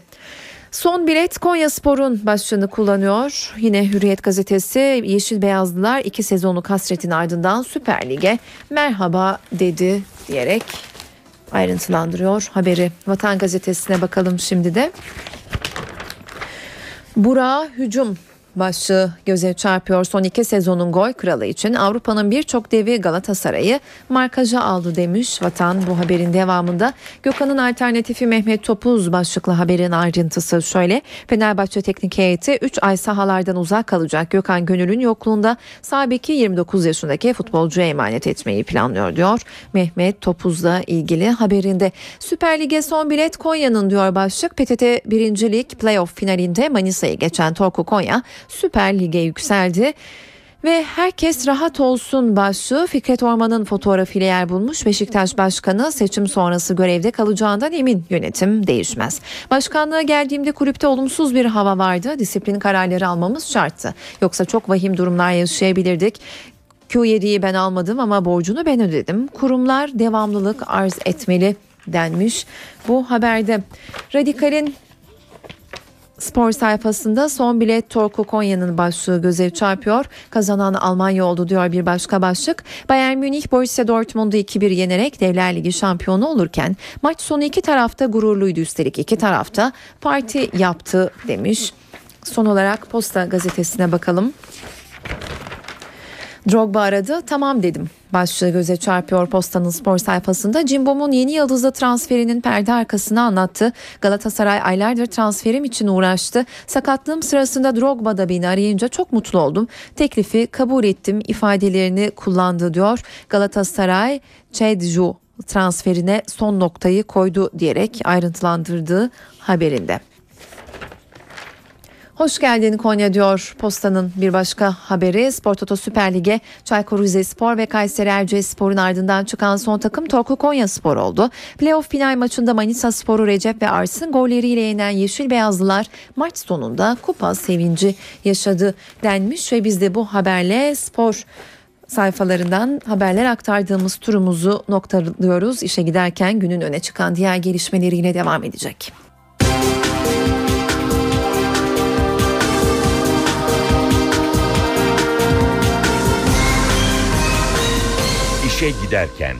Son bilet Konyaspor'un başlığını kullanıyor. Yine Hürriyet gazetesi Yeşil Beyazlılar iki sezonluk hasretin ardından Süper Lig'e merhaba dedi diyerek ayrıntılandırıyor haberi. Vatan gazetesine bakalım şimdi de. Burak'a hücum başlığı göze çarpıyor. Son iki sezonun gol kralı için Avrupa'nın birçok devi Galatasaray'ı markaja aldı demiş Vatan bu haberin devamında. Gökhan'ın alternatifi Mehmet Topuz başlıklı haberin ayrıntısı şöyle. Fenerbahçe teknik heyeti üç ay sahalardan uzak kalacak Gökhan Gönül'ün yokluğunda sağ beki yirmi dokuz yaşındaki futbolcuya emanet etmeyi planlıyor diyor Mehmet Topuz'la ilgili haberinde. Süper Lig'e son bilet Konya'nın diyor başlık. P T T birinci Lig playoff finalinde Manisa'yı geçen Torku Konya Süper Lig'e yükseldi ve herkes rahat olsun başlığı Fikret Orman'ın fotoğrafıyla yer bulmuş. Beşiktaş Başkanı seçim sonrası görevde kalacağından emin, yönetim değişmez. Başkanlığa geldiğimde kulüpte olumsuz bir hava vardı. Disiplin kararları almamız şarttı. Yoksa çok vahim durumlar yaşayabilirdik. Q yediyi ben almadım ama borcunu ben ödedim. Kurumlar devamlılık arz etmeli denmiş bu haberde. Radikal'in spor sayfasında son bilet Torku Konya'nın başlığı göze çarpıyor. Kazanan Almanya oldu diyor bir başka başlık. Bayern Münih Borussia Dortmund'u iki bir yenerek Devler Ligi şampiyonu olurken maç sonu iki tarafta gururluydu, üstelik iki tarafta parti yaptı demiş Son olarak Posta gazetesine bakalım. Drogba aradı, tamam dedim. Başlığı göze çarpıyor Posta'nın spor sayfasında. Cimbom'un yeni yıldızlı transferinin perde arkasını anlattı. Galatasaray aylardır transferim için uğraştı. Sakatlığım sırasında Drogba da beni arayınca çok mutlu oldum. Teklifi kabul ettim ifadelerini kullandı diyor. Galatasaray Çedju transferine son noktayı koydu diyerek ayrıntılandırdığı haberinde. Hoş geldin Konya diyor Posta'nın bir başka haberi. Spor Toto Süper Lig'e Çaykur Rizespor ve Kayseri Erciyespor'un ardından çıkan son takım Torku Konyaspor oldu. Playoff final maçında Manisa Spor'u Recep ve Ars'ın golleriyle yenen Yeşil Beyazlılar maç sonunda kupa sevinci yaşadı denmiş ve biz de bu haberle spor sayfalarından haberler aktardığımız turumuzu noktalıyoruz. İşe giderken günün öne çıkan diğer gelişmeleri yine devam edecek. İşe giderken.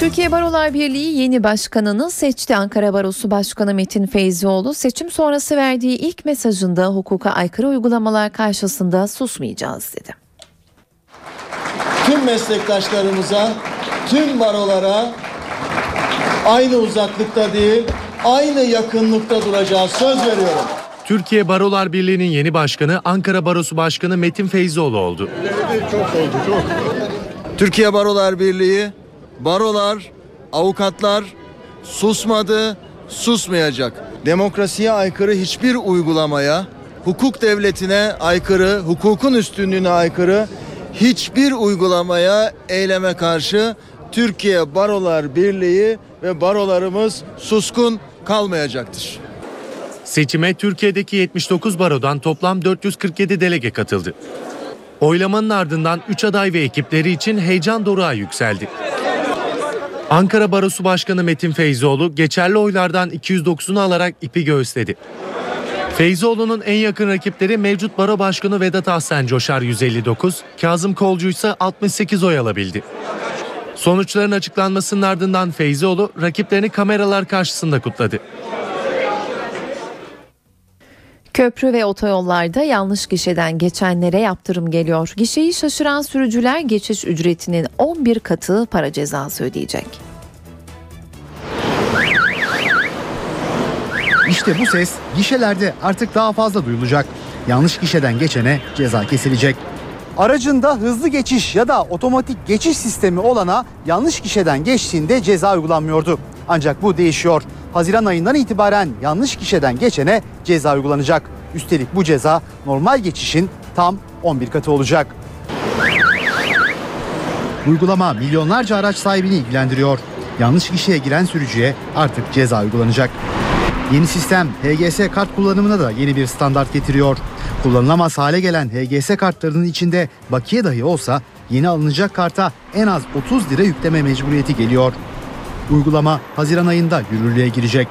Türkiye Barolar Birliği yeni başkanını seçti. Ankara Barosu Başkanı Metin Feyzioğlu seçim sonrası verdiği ilk mesajında hukuka aykırı uygulamalar karşısında susmayacağız dedi. Tüm meslektaşlarımıza, tüm barolara aynı uzaklıkta değil, aynı yakınlıkta duracağız, söz veriyorum. Türkiye Barolar Birliği'nin yeni başkanı Ankara Barosu Başkanı Metin Feyzioğlu oldu. Çok oldu, çok. Türkiye Barolar Birliği, barolar, avukatlar susmadı, susmayacak. Demokrasiye aykırı hiçbir uygulamaya, hukuk devletine aykırı, hukukun üstünlüğüne aykırı hiçbir uygulamaya, eyleme karşı Türkiye Barolar Birliği ve barolarımız suskun kalmayacaktır. Seçime Türkiye'deki yetmiş dokuz barodan toplam dört yüz kırk yedi delege katıldı. Oylamanın ardından üç aday ve ekipleri için heyecan doruğa yükseldi. Ankara Barosu Başkanı Metin Feyzioğlu geçerli oylardan iki yüz dokuzunu alarak ipi göğüsledi. Feyzioğlu'nun en yakın rakipleri mevcut baro başkanı Vedat Ahsen Coşar yüz elli dokuz, Kazım Kolcu ise altmış sekiz oy alabildi. Sonuçların açıklanmasının ardından Feyzioğlu rakiplerini kameralar karşısında kutladı. Köprü ve otoyollarda yanlış gişeden geçenlere yaptırım geliyor. Gişeyi şaşıran sürücüler geçiş ücretinin on bir katı para cezası ödeyecek. İşte bu ses gişelerde artık daha fazla duyulacak. Yanlış gişeden geçene ceza kesilecek. Aracında hızlı geçiş ya da otomatik geçiş sistemi olana yanlış gişeden geçtiğinde ceza uygulanmıyordu. Ancak bu değişiyor. Haziran ayından itibaren yanlış gişeden geçene ceza uygulanacak. Üstelik bu ceza normal geçişin tam on bir katı olacak. Uygulama milyonlarca araç sahibini ilgilendiriyor. Yanlış gişeye giren sürücüye artık ceza uygulanacak. Yeni sistem H G S kart kullanımına da yeni bir standart getiriyor. Kullanılamaz hale gelen H G S kartlarının içinde bakiye dahi olsa yeni alınacak karta en az otuz lira yükleme mecburiyeti geliyor. Uygulama Haziran ayında yürürlüğe girecek.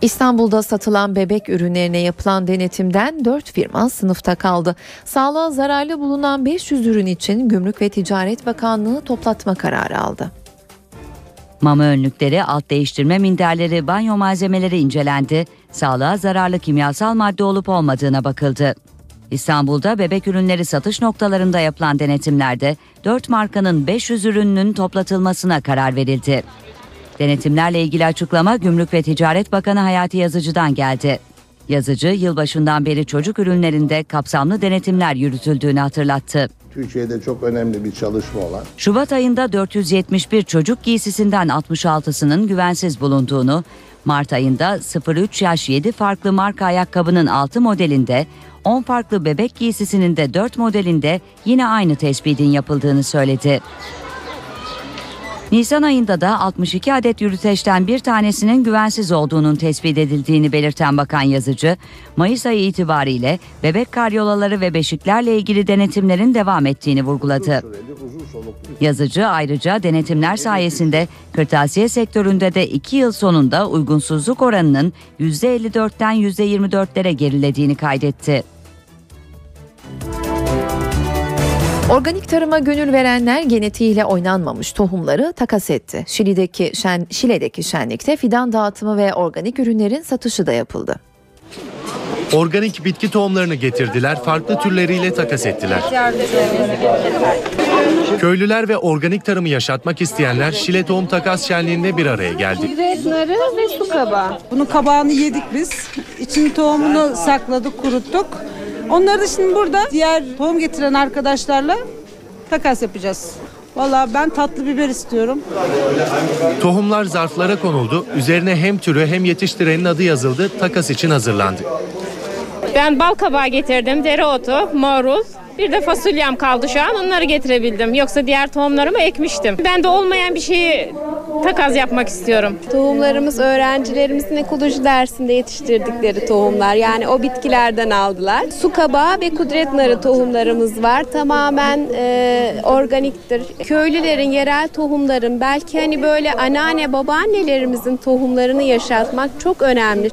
İstanbul'da satılan bebek ürünlerine yapılan denetimden dört firma sınıfta kaldı. Sağlığa zararlı bulunan beş yüz ürün için Gümrük ve Ticaret Bakanlığı toplatma kararı aldı. Mama önlükleri, alt değiştirme minderleri, banyo malzemeleri incelendi. Sağlığa zararlı kimyasal madde olup olmadığına bakıldı. İstanbul'da bebek ürünleri satış noktalarında yapılan denetimlerde dört markanın beş yüz ürününün toplatılmasına karar verildi. Denetimlerle ilgili açıklama Gümrük ve Ticaret Bakanı Hayati Yazıcı'dan geldi. Yazıcı, yılbaşından beri çocuk ürünlerinde kapsamlı denetimler yürütüldüğünü hatırlattı. Türkiye'de çok önemli bir çalışma olan. Şubat ayında dört yüz yetmiş bir çocuk giysisinden altmış altısının güvensiz bulunduğunu, Mart ayında sıfır üç yaş yedi farklı marka ayakkabının altı modelinde, on farklı bebek giysisinin de dört modelinde yine aynı tespitin yapıldığını söyledi. Nisan ayında da altmış iki adet yürüteçten bir tanesinin güvensiz olduğunun tespit edildiğini belirten Bakan Yazıcı, Mayıs ayı itibariyle bebek karyolaları ve beşiklerle ilgili denetimlerin devam ettiğini vurguladı. Yazıcı ayrıca denetimler sayesinde kırtasiye sektöründe de iki yıl sonunda uygunsuzluk oranının yüzde elli dörtten yüzde yirmi dörtlere gerilediğini kaydetti. Organik tarıma gönül verenler genetiğiyle oynanmamış tohumları takas etti. Şili'deki şen, Şile'deki şenlikte fidan dağıtımı ve organik ürünlerin satışı da yapıldı. Organik bitki tohumlarını getirdiler, farklı türleriyle takas ettiler. Köylüler ve organik tarımı yaşatmak isteyenler Şile Tohum Takas Şenliği'nde bir araya geldi. Kireç narı ve su kabağı. Bunun kabağını yedik biz. İçini tohumunu sakladık, kuruttuk. Onları da şimdi burada diğer tohum getiren arkadaşlarla takas yapacağız. Valla ben tatlı biber istiyorum. Tohumlar zarflara konuldu. Üzerine hem türü hem yetiştirenin adı yazıldı. Takas için hazırlandı. Ben bal kabağı getirdim, dereotu, marul, bir de fasulyem kaldı şu an, onları getirebildim. Yoksa diğer tohumlarımı ekmiştim. Ben de olmayan bir şeyi takas yapmak istiyorum. Tohumlarımız öğrencilerimizin ekoloji dersinde yetiştirdikleri tohumlar. Yani o bitkilerden aldılar. Su kabağı ve kudret narı tohumlarımız var. Tamamen e, organiktir. Köylülerin, yerel tohumların, belki hani böyle anneanne babaannelerimizin tohumlarını yaşatmak çok önemli.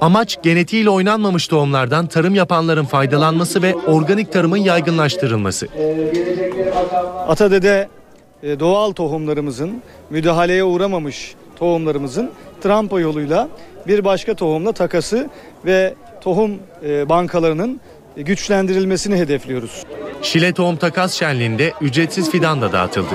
Amaç genetiğiyle oynanmamış tohumlardan tarım yapanların faydalanması ve organik tarımın yaygınlaştırılması. Atadede doğal tohumlarımızın, müdahaleye uğramamış tohumlarımızın trampa yoluyla bir başka tohumla takası ve tohum bankalarının güçlendirilmesini hedefliyoruz. Şile Tohum Takas Şenliği'nde ücretsiz fidan da dağıtıldı.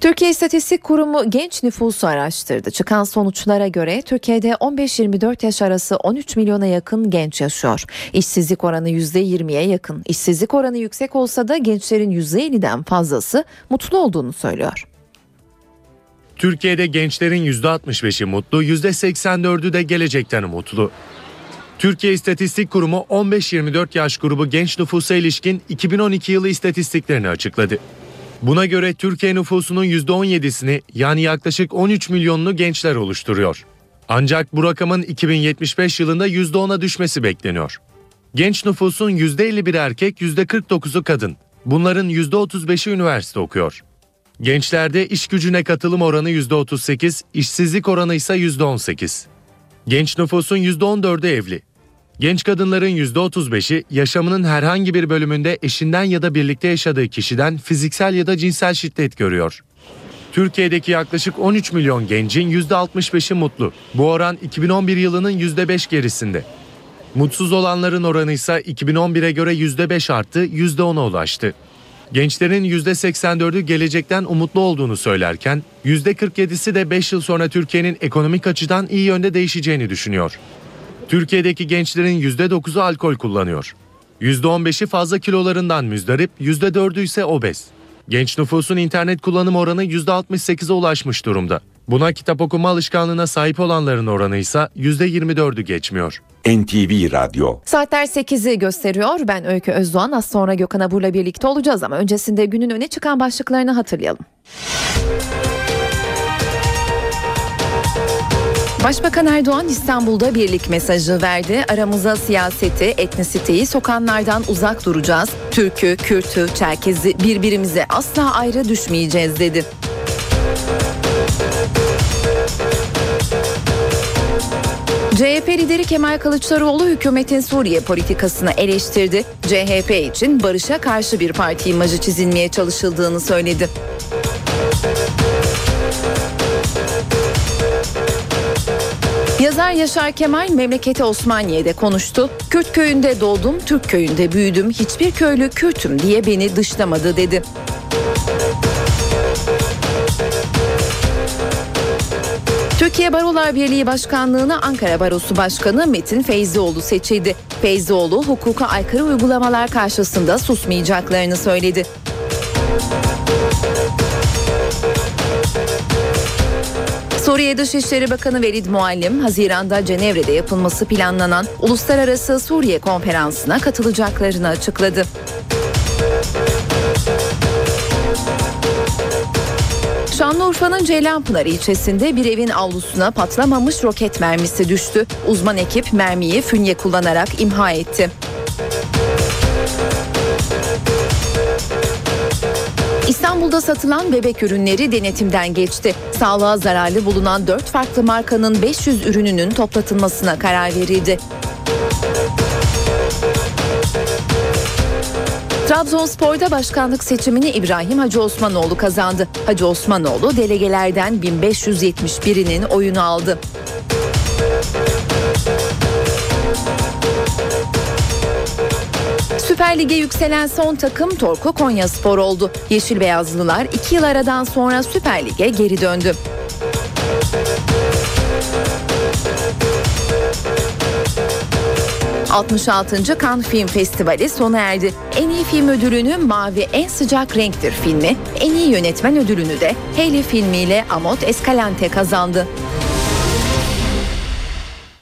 Türkiye İstatistik Kurumu genç nüfusu araştırdı. Çıkan sonuçlara göre Türkiye'de on beş yirmi dört yaş arası on üç milyona yakın genç yaşıyor. İşsizlik oranı yüzde yirmiye yakın. İşsizlik oranı yüksek olsa da gençlerin yüzde elliden fazlası mutlu olduğunu söylüyor. Türkiye'de gençlerin yüzde altmış beşi mutlu, yüzde seksen dördü de gelecekten umutlu. Türkiye İstatistik Kurumu on beş yirmi dört yaş grubu genç nüfusa ilişkin iki bin on iki yılı istatistiklerini açıkladı. Buna göre Türkiye nüfusunun yüzde on yedisini yani yaklaşık on üç milyonunu gençler oluşturuyor. Ancak bu rakamın iki bin yetmiş beş yılında yüzde ona düşmesi bekleniyor. Genç nüfusun yüzde elli biri erkek, yüzde kırk dokuzu kadın. Bunların yüzde otuz beşi üniversite okuyor. Gençlerde iş gücüne katılım oranı yüzde otuz sekiz, işsizlik oranı ise yüzde on sekiz. Genç nüfusun yüzde on dördü evli. Genç kadınların yüzde otuz beşi yaşamının herhangi bir bölümünde eşinden ya da birlikte yaşadığı kişiden fiziksel ya da cinsel şiddet görüyor. Türkiye'deki yaklaşık on üç milyon gencin yüzde altmış beşi mutlu. Bu oran iki bin on bir yılının yüzde beş gerisinde. Mutsuz olanların oranı ise iki bin on bire göre yüzde beş arttı, yüzde ona ulaştı. Gençlerin yüzde seksen dördü gelecekten umutlu olduğunu söylerken yüzde kırk yedisi de beş yıl sonra Türkiye'nin ekonomik açıdan iyi yönde değişeceğini düşünüyor. Türkiye'deki gençlerin yüzde dokuzu alkol kullanıyor. yüzde on beşi fazla kilolarından müzdarip, yüzde dördü ise obez. Genç nüfusun internet kullanım oranı yüzde altmış sekize ulaşmış durumda. Buna kitap okuma alışkanlığına sahip olanların oranı ise yüzde yirmi dördü geçmiyor. N T V Radyo. Saatler sekizi gösteriyor. Ben Öykü Özdoğan. Az sonra Gökhan Abur'la birlikte olacağız ama öncesinde günün öne çıkan başlıklarını hatırlayalım. Başbakan Erdoğan İstanbul'da birlik mesajı verdi. Aramıza siyaseti, etnisiteyi sokanlardan uzak duracağız. Türk'ü, Kürt'ü, Çerkez'i birbirimize asla ayrı düşmeyeceğiz dedi. C H P lideri Kemal Kılıçdaroğlu hükümetin Suriye politikasını eleştirdi. C H P için barışa karşı bir parti imajı çizilmeye çalışıldığını söyledi. Yazar Yaşar Kemal memleketi Osmaniye'de konuştu. Kürt köyünde doğdum, Türk köyünde büyüdüm. Hiçbir köylü Kürt'üm diye beni dışlamadı dedi. Türkiye Barolar Birliği Başkanlığı'na Ankara Barosu Başkanı Metin Feyzioğlu seçildi. Feyzioğlu hukuka aykırı uygulamalar karşısında susmayacaklarını söyledi. Suriye Dışişleri Bakanı Velid Muallim, Haziran'da Cenevre'de yapılması planlanan Uluslararası Suriye Konferansı'na katılacaklarını açıkladı. Şanlıurfa'nın Ceylanpınar ilçesinde bir evin avlusuna patlamamış roket mermisi düştü. Uzman ekip mermiyi fünye kullanarak imha etti. İstanbul'da satılan bebek ürünleri denetimden geçti. Sağlığa zararlı bulunan dört farklı markanın beş yüz ürününün toplatılmasına karar verildi. Trabzonspor'da başkanlık seçimini İbrahim Hacı Osmanoğlu kazandı. Hacı Osmanoğlu delegelerden bin beş yüz yetmiş birinin oyunu aldı. Süper Lig'e yükselen son takım Torku Konyaspor oldu. Yeşil Beyazlılar iki yıl aradan sonra Süper Lig'e geri döndü. altmış altıncı Cannes Film Festivali sona erdi. En iyi film ödülünü Mavi En Sıcak Renktir filmi, en iyi yönetmen ödülünü de Hayley filmiyle Amod Escalante kazandı.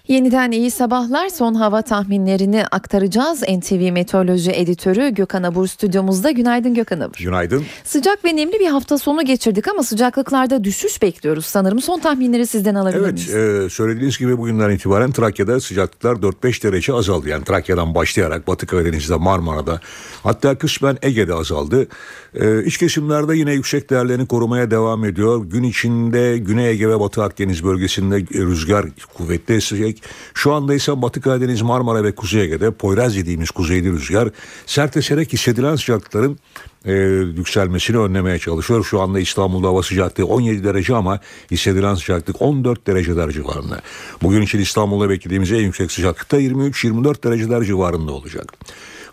Yeniden iyi sabahlar. Son hava tahminlerini aktaracağız. N T V Meteoroloji Editörü Gökhan Abur stüdyomuzda. Günaydın Gökhan Abur. Günaydın. Sıcak ve nemli bir hafta sonu geçirdik ama sıcaklıklarda düşüş bekliyoruz sanırım. Son tahminleri sizden alabilir miyiz? Evet, e, söylediğiniz gibi bugünden itibaren Trakya'da sıcaklıklar dört beş derece azaldı. Yani Trakya'dan başlayarak Batı Karadeniz'de, Marmara'da, hatta kısmen Ege'de azaldı. E, iç kesimlerde yine yüksek değerlerini korumaya devam ediyor. Gün içinde Güney Ege ve Batı Akdeniz bölgesinde rüzgar kuvvetli esecek. Şu anda ise Batı Karadeniz, Marmara ve Kuzey Ege'de Poyraz dediğimiz kuzeyli rüzgar sert eserek hissedilen sıcaklıkların e, yükselmesini önlemeye çalışıyor. Şu anda İstanbul'da hava sıcaklığı on yedi derece ama hissedilen sıcaklık on dört dereceler civarında. Bugün için İstanbul'da beklediğimiz en yüksek sıcaklıkta yirmi üç yirmi dört dereceler civarında olacak.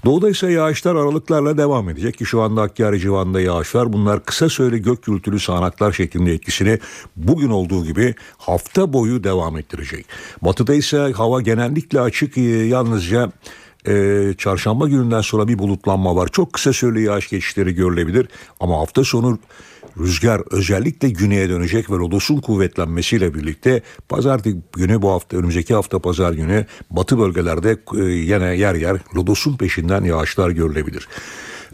Doğuda ise yağışlar aralıklarla devam edecek ki şu anda Hakkari civarında yağış var. Bunlar kısa süreli gök gürültülü sağanaklar şeklinde etkisini bugün olduğu gibi hafta boyu devam ettirecek. Batıda ise hava genellikle açık, yalnızca Ee, çarşamba gününden sonra bir bulutlanma var. Çok kısa süreli yağış geçişleri görülebilir ama hafta sonu rüzgar özellikle güneye dönecek ve lodosun kuvvetlenmesiyle birlikte pazartesi günü, bu hafta önümüzdeki hafta pazar günü batı bölgelerde e, yine yer yer lodosun peşinden yağışlar görülebilir.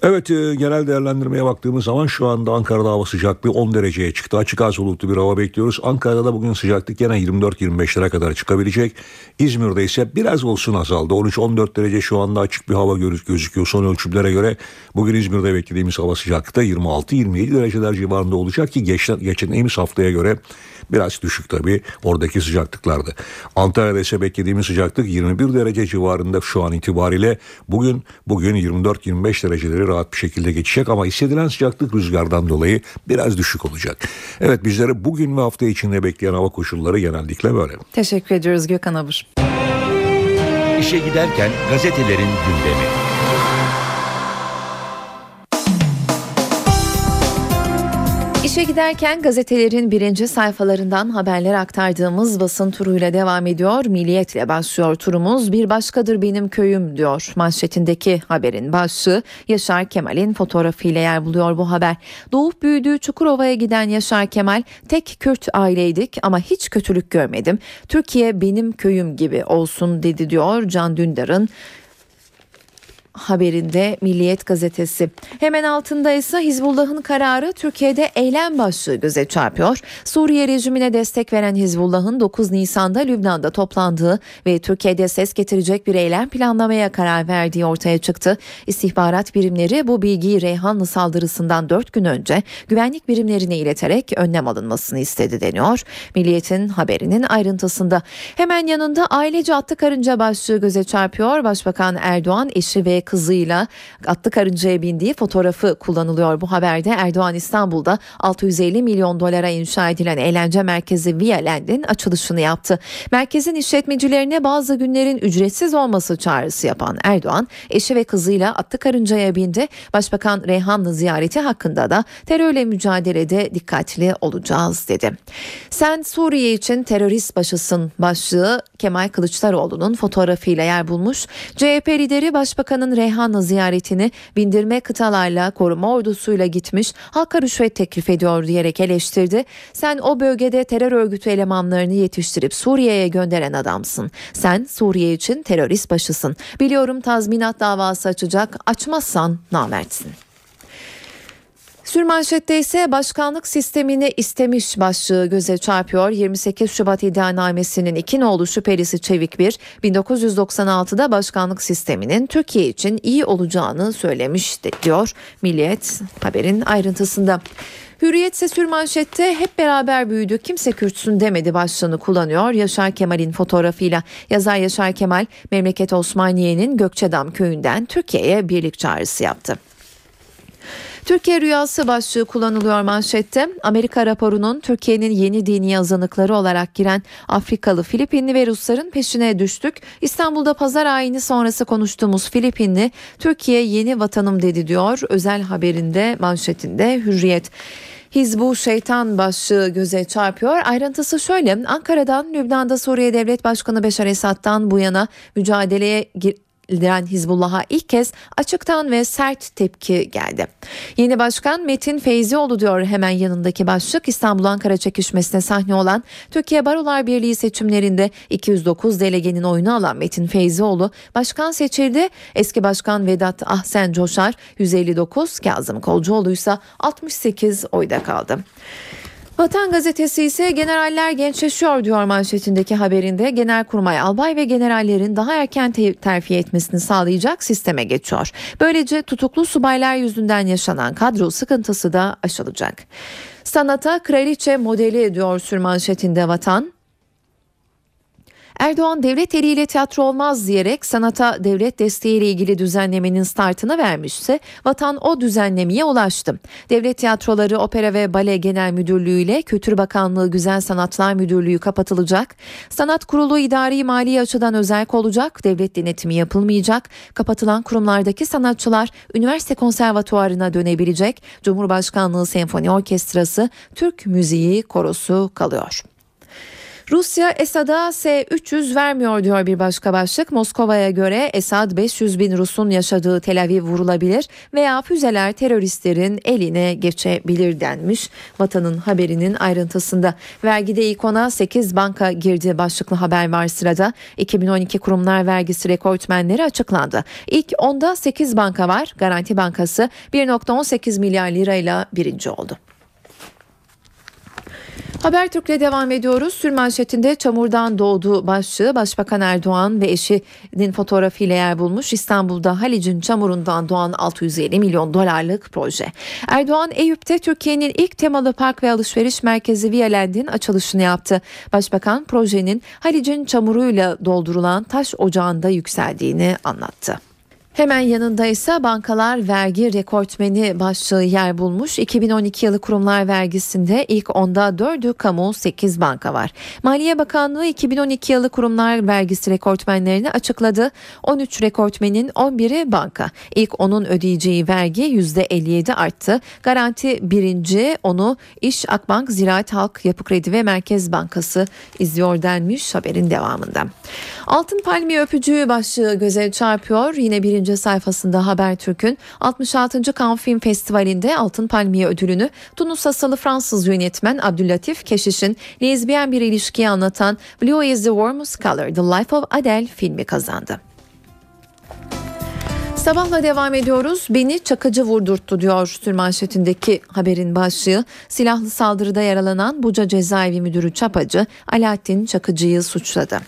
Evet, e, genel değerlendirmeye baktığımız zaman şu anda Ankara'da hava sıcaklığı on dereceye çıktı. Açık az bulutlu bir hava bekliyoruz. Ankara'da da bugün sıcaklık yine yirmi dört yirmi beşlere kadar çıkabilecek. İzmir'de ise biraz olsun azaldı. on üç on dört derece şu anda açık bir hava gözüküyor son ölçümlere göre. Bugün İzmir'de beklediğimiz hava sıcaklığı da yirmi altı yirmi yedi dereceler civarında olacak ki geçen, geçtiğimiz haftaya göre biraz düşük tabii oradaki sıcaklıklarda. Antalya'da ise beklediğimiz sıcaklık yirmi bir derece civarında şu an itibariyle. Bugün bugün yirmi dört yirmi beş dereceleri rahat bir şekilde geçecek ama hissedilen sıcaklık rüzgardan dolayı biraz düşük olacak. Evet, bizleri bugün ve hafta içinde bekleyen hava koşulları genellikle böyle. Teşekkür ediyoruz Gökhan Abur. İşe giderken gazetelerin gündemi. İşe giderken gazetelerin birinci sayfalarından haberler aktardığımız basın turuyla devam ediyor. Milliyet'le başlıyor turumuz. Bir başkadır benim köyüm diyor manşetindeki haberin başlığı. Yaşar Kemal'in fotoğrafıyla yer buluyor bu haber. Doğup büyüdüğü Çukurova'ya giden Yaşar Kemal, tek Kürt aileydik ama hiç kötülük görmedim. Türkiye benim köyüm gibi olsun dedi diyor Can Dündar'ın haberinde Milliyet gazetesi. Hemen altında ise Hizbullah'ın kararı Türkiye'de eylem başlığı göze çarpıyor. Suriye rejimine destek veren Hizbullah'ın dokuz Nisan'da Lübnan'da toplandığı ve Türkiye'de ses getirecek bir eylem planlamaya karar verdiği ortaya çıktı. İstihbarat birimleri bu bilgiyi Reyhanlı saldırısından dört gün önce güvenlik birimlerine ileterek önlem alınmasını istedi deniyor Milliyet'in haberinin ayrıntısında. Hemen yanında ailece atlı karınca başlığı göze çarpıyor. Başbakan Erdoğan eşi ve kızıyla atlı karıncaya bindiği fotoğrafı kullanılıyor bu haberde. Erdoğan İstanbul'da altı yüz elli milyon dolara inşa edilen eğlence merkezi Via Land'in açılışını yaptı. Merkezin işletmecilerine bazı günlerin ücretsiz olması çağrısı yapan Erdoğan, eşi ve kızıyla atlı karıncaya bindi. Başbakan Reyhanlı ziyareti hakkında da terörle mücadelede dikkatli olacağız dedi. Sen Suriye için terörist başısın başlığı Kemal Kılıçdaroğlu'nun fotoğrafıyla yer bulmuş. C H P lideri Başbakan'ın Reyhanlı ziyaretini bindirme kıtalarla, koruma ordusuyla gitmiş, halka rüşvet teklif ediyor diyerek eleştirdi. Sen o bölgede terör örgütü elemanlarını yetiştirip Suriye'ye gönderen adamsın. Sen Suriye için terörist başısın. Biliyorum tazminat davası açacak, açmazsan namertsin. Sürmanşette ise başkanlık sistemini istemiş başlığı göze çarpıyor. yirmi sekiz Şubat iddianamesinin iki nolu şüphelisi Çevikbir, bin dokuz yüz doksan altıda başkanlık sisteminin Türkiye için iyi olacağını söylemişti diyor Milliyet haberin ayrıntısında. Hürriyet ise sürmanşette hep beraber büyüdük, kimse Kürtsün demedi başlığını kullanıyor Yaşar Kemal'in fotoğrafıyla. Yazar Yaşar Kemal memleket Osmaniye'nin Gökçedam köyünden Türkiye'ye birlik çağrısı yaptı. Türkiye rüyası başlığı kullanılıyor manşette. Amerika raporunun Türkiye'nin yeni dini azınlıkları olarak giren Afrikalı, Filipinli ve Rusların peşine düştük. İstanbul'da pazar ayini sonrası konuştuğumuz Filipinli, Türkiye yeni vatanım dedi diyor özel haberinde, manşetinde Hürriyet. Hizbu Şeytan başlığı göze çarpıyor. Ayrıntısı şöyle: Ankara'dan Lübnan'da Suriye Devlet Başkanı Beşar Esad'dan bu yana mücadeleye gir- lideran Hizbullah'a ilk kez açıktan ve sert tepki geldi. Yeni başkan Metin Feyzioğlu diyor hemen yanındaki başlık. İstanbul-Ankara çekişmesine sahne olan Türkiye Barolar Birliği seçimlerinde iki yüz dokuz delegenin oyunu alan Metin Feyzioğlu başkan seçildi. Eski başkan Vedat Ahsen Coşar yüz elli dokuz, Kazım Kolcuoğlu ise altmış sekiz oyda kaldı. Vatan gazetesi ise generaller gençleşiyor diyor manşetindeki haberinde. Genelkurmay, albay ve generallerin daha erken te- terfi etmesini sağlayacak sisteme geçiyor. Böylece tutuklu subaylar yüzünden yaşanan kadro sıkıntısı da aşılacak. Sanata kraliçe modeli diyor sürmanşetinde Vatan. Erdoğan devlet eliyle tiyatro olmaz diyerek sanata devlet desteğiyle ilgili düzenlemenin startını vermişse Vatan o düzenlemeye ulaştı. Devlet tiyatroları Opera ve Bale Genel Müdürlüğü ile Kültür Bakanlığı Güzel Sanatlar Müdürlüğü kapatılacak. Sanat Kurulu idari mali açıdan özerk olacak. Devlet denetimi yapılmayacak. Kapatılan kurumlardaki sanatçılar üniversite konservatuvarına dönebilecek. Cumhurbaşkanlığı Senfoni Orkestrası, Türk Müziği Korosu kalıyor. Rusya Esad'a S üç yüz vermiyor diyor bir başka başlık. Moskova'ya göre Esad beş yüz bin Rus'un yaşadığı Tel Aviv vurulabilir veya füzeler teröristlerin eline geçebilir denmiş Vatan'ın haberinin ayrıntısında. Vergide ikona sekiz banka girdi başlıklı haber var sırada. iki bin on iki kurumlar vergisi rekortmenleri açıklandı. İlk onda sekiz banka var. Garanti Bankası bir virgül on sekiz milyar lirayla birinci oldu. Habertürk'le devam ediyoruz. Sürmanşetinde çamurdan doğdu başlığı Başbakan Erdoğan ve eşinin fotoğrafıyla yer bulmuş. İstanbul'da Halic'in çamurundan doğan altı yüz elli milyon dolarlık proje. Erdoğan Eyüp'te Türkiye'nin ilk temalı park ve alışveriş merkezi Vialand'in açılışını yaptı. Başbakan projenin Halic'in çamuruyla doldurulan taş ocağında yükseldiğini anlattı. Hemen yanında ise bankalar vergi rekortmeni başlığı yer bulmuş. iki bin on iki yılı kurumlar vergisinde ilk onda dördü kamu, sekiz banka var. Maliye Bakanlığı iki bin on iki yılı kurumlar vergisi rekortmenlerini açıkladı. on üç rekortmenin on biri banka. İlk onun ödeyeceği vergi yüzde elli yedi arttı. Garanti birinci, onu İş, Akbank, Ziraat Halk Yapı Kredi ve Merkez Bankası izliyor denmiş haberin devamında. Altın palmiye öpücüğü başlığı göze çarpıyor. Yine birinci sayfasında Habertürk'ün altmış altıncı Cannes Film Festivali'nde Altın Palmiye ödülünü Tunus asalı Fransız yönetmen Abdüllatif Keşiş'in lezbiyen bir ilişkiyi anlatan Blue is the Warmest Color, The Life of Adele filmi kazandı. Sabahla devam ediyoruz. Beni Çakıcı vurdurttu diyor sürmanşetindeki haberin başlığı. Silahlı saldırıda yaralanan Buca Cezaevi Müdürü Çapacı, Alaaddin Çakıcı'yı suçladı.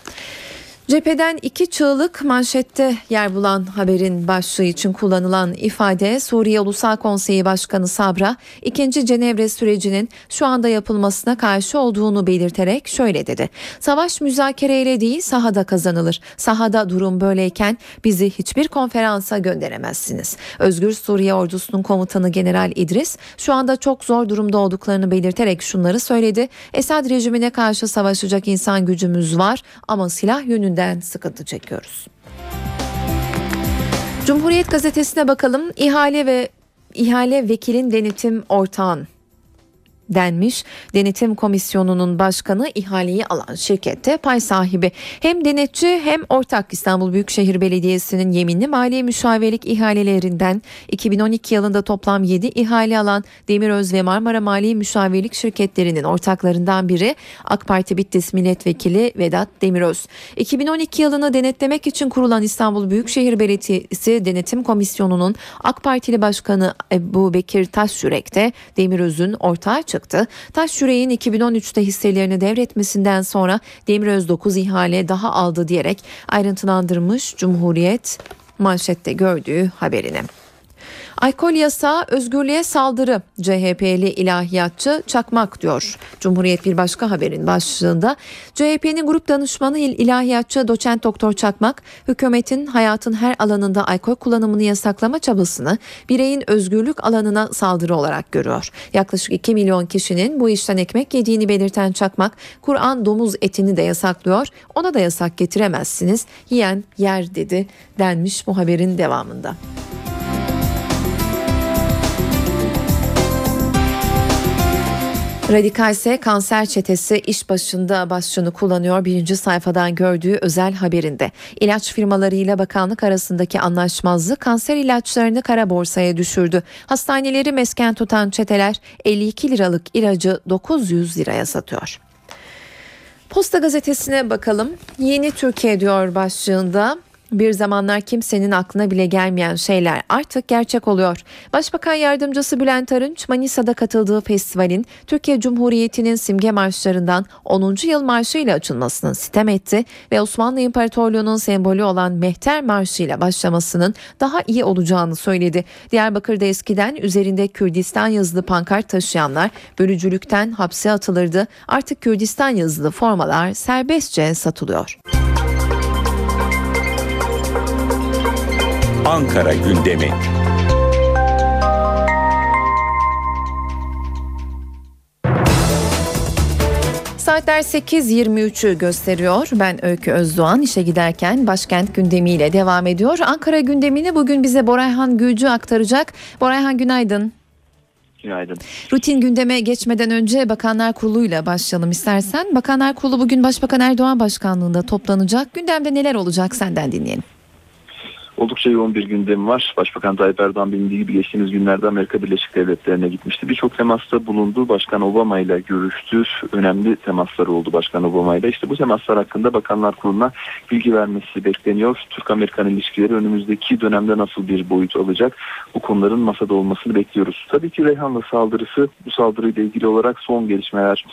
Cepheden iki çığlık manşette yer bulan haberin başlığı için kullanılan ifade, Suriye Ulusal Konseyi Başkanı Sabra, ikinci Cenevre sürecinin şu anda yapılmasına karşı olduğunu belirterek şöyle dedi: "Savaş müzakereyle değil, sahada kazanılır. Sahada durum böyleyken bizi hiçbir konferansa gönderemezsiniz." Özgür Suriye Ordusu'nun komutanı General İdris, şu anda çok zor durumda olduklarını belirterek şunları söyledi: "Esad rejimine karşı savaşacak insan gücümüz var ama silah yönünde sıkıntı çekiyoruz." Cumhuriyet gazetesine bakalım. İhale ve ihale vekilin denetim ortağın denmiş. Denetim komisyonunun başkanı ihaleyi alan şirkette pay sahibi. Hem denetçi hem ortak. İstanbul Büyükşehir Belediyesi'nin yeminli mali müşavirlik ihalelerinden iki bin on iki yılında toplam yedi ihale alan Demiröz ve Marmara Mali Müşavirlik şirketlerinin ortaklarından biri AK Parti Bitlis Milletvekili Vedat Demiröz. iki bin on iki yılını denetlemek için kurulan İstanbul Büyükşehir Belediyesi Denetim Komisyonu'nun AK Partili Başkanı Ebu Bekir Taşyürek de Demiröz'ün ortağı çıktı. Taşyürek'in iki bin on üçte hisselerini devretmesinden sonra Demiröz dokuz ihale daha aldı diyerek ayrıntılandırmış Cumhuriyet manşette gördüğü haberini. Alkol yasağı özgürlüğe saldırı, C H P'li ilahiyatçı Çakmak diyor. Cumhuriyet bir başka haberin başlığında. C H P'nin grup danışmanı ilahiyatçı doçent doktor Çakmak, hükümetin hayatın her alanında alkol kullanımını yasaklama çabasını bireyin özgürlük alanına saldırı olarak görüyor. Yaklaşık iki milyon kişinin bu işten ekmek yediğini belirten Çakmak, Kur'an domuz etini de yasaklıyor, ona da yasak getiremezsiniz, yiyen yer dedi denmiş bu haberin devamında. Radikal ise kanser çetesi iş başında başlığını kullanıyor birinci sayfadan gördüğü özel haberinde. İlaç firmalarıyla bakanlık arasındaki anlaşmazlık kanser ilaçlarını kara borsaya düşürdü. Hastaneleri mesken tutan çeteler elli iki liralık ilacı dokuz yüz liraya satıyor. Posta gazetesine bakalım. Yeni Türkiye diyor başlığında. Bir zamanlar kimsenin aklına bile gelmeyen şeyler artık gerçek oluyor. Başbakan Yardımcısı Bülent Arınç, Manisa'da katıldığı festivalin Türkiye Cumhuriyeti'nin simge marşlarından onuncu yıl marşıyla açılmasını sitem etti ve Osmanlı İmparatorluğu'nun sembolü olan Mehter Marşı'yla başlamasının daha iyi olacağını söyledi. Diyarbakır'da eskiden üzerinde Kürdistan yazılı pankart taşıyanlar bölücülükten hapse atılırdı. Artık Kürdistan yazılı formalar serbestçe satılıyor. Ankara gündemi. Saatler sekiz yirmi üçü gösteriyor. Ben Öykü Özdoğan. İşe giderken başkent gündemiyle devam ediyor. Ankara gündemini bugün bize Borayhan Gülcü aktaracak. Borayhan günaydın. Günaydın. Rutin gündeme geçmeden önce Bakanlar Kurulu'yla başlayalım istersen. Bakanlar Kurulu bugün Başbakan Erdoğan başkanlığında toplanacak. Gündemde neler olacak senden dinleyelim. Oldukça yoğun bir gündem var. Başbakan Tayyip Erdoğan bildiği gibi geçtiğimiz günlerde Amerika Birleşik Devletleri'ne gitmişti. Birçok temasta bulundu. Başkan Obama ile görüştü. Önemli temasları oldu Başkan Obama ile. İşte bu temaslar hakkında Bakanlar Kurulu'na bilgi vermesi bekleniyor. Türk-Amerikan ilişkileri önümüzdeki dönemde nasıl bir boyut alacak? Bu konuların masada olmasını bekliyoruz. Tabii ki Reyhanlı saldırısı, bu saldırıyla ilgili olarak son gelişmeler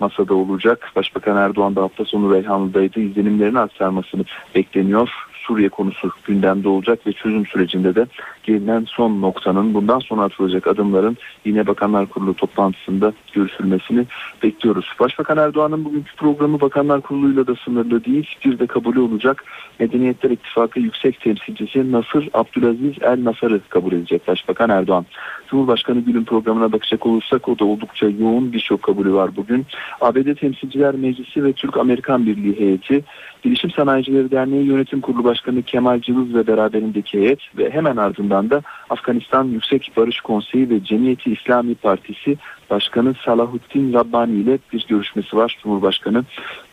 masada olacak. Başbakan Erdoğan da hafta sonu Reyhanlı'daydı. İzlenimlerini aktarmasını bekleniyor. Suriye konusu gündemde olacak ve çözüm sürecinde de gelinen son noktanın, bundan sonra atılacak adımların yine Bakanlar Kurulu toplantısında görüşülmesini bekliyoruz. Başbakan Erdoğan'ın bugünkü programı Bakanlar Kurulu'yla da sınırlı değil. Bir de kabulü olacak. Medeniyetler İttifakı Yüksek Temsilcisi Nasır Abdülaziz El Nasar'ı kabul edecek Başbakan Erdoğan. Cumhurbaşkanı Gül'ün programına bakacak olursak o da oldukça yoğun, birçok kabulü var bugün. A B D Temsilciler Meclisi ve Türk-Amerikan Birliği heyeti, Bilişim Sanayicileri Derneği Yönetim Kurulu Başkanı Kemal Cılız ve beraberindeki heyet ve hemen ardından da Afganistan Yüksek Barış Konseyi ve Cemiyeti İslami Partisi Başkanı Salahuddin Rabbani ile bir görüşmesi var Cumhurbaşkanı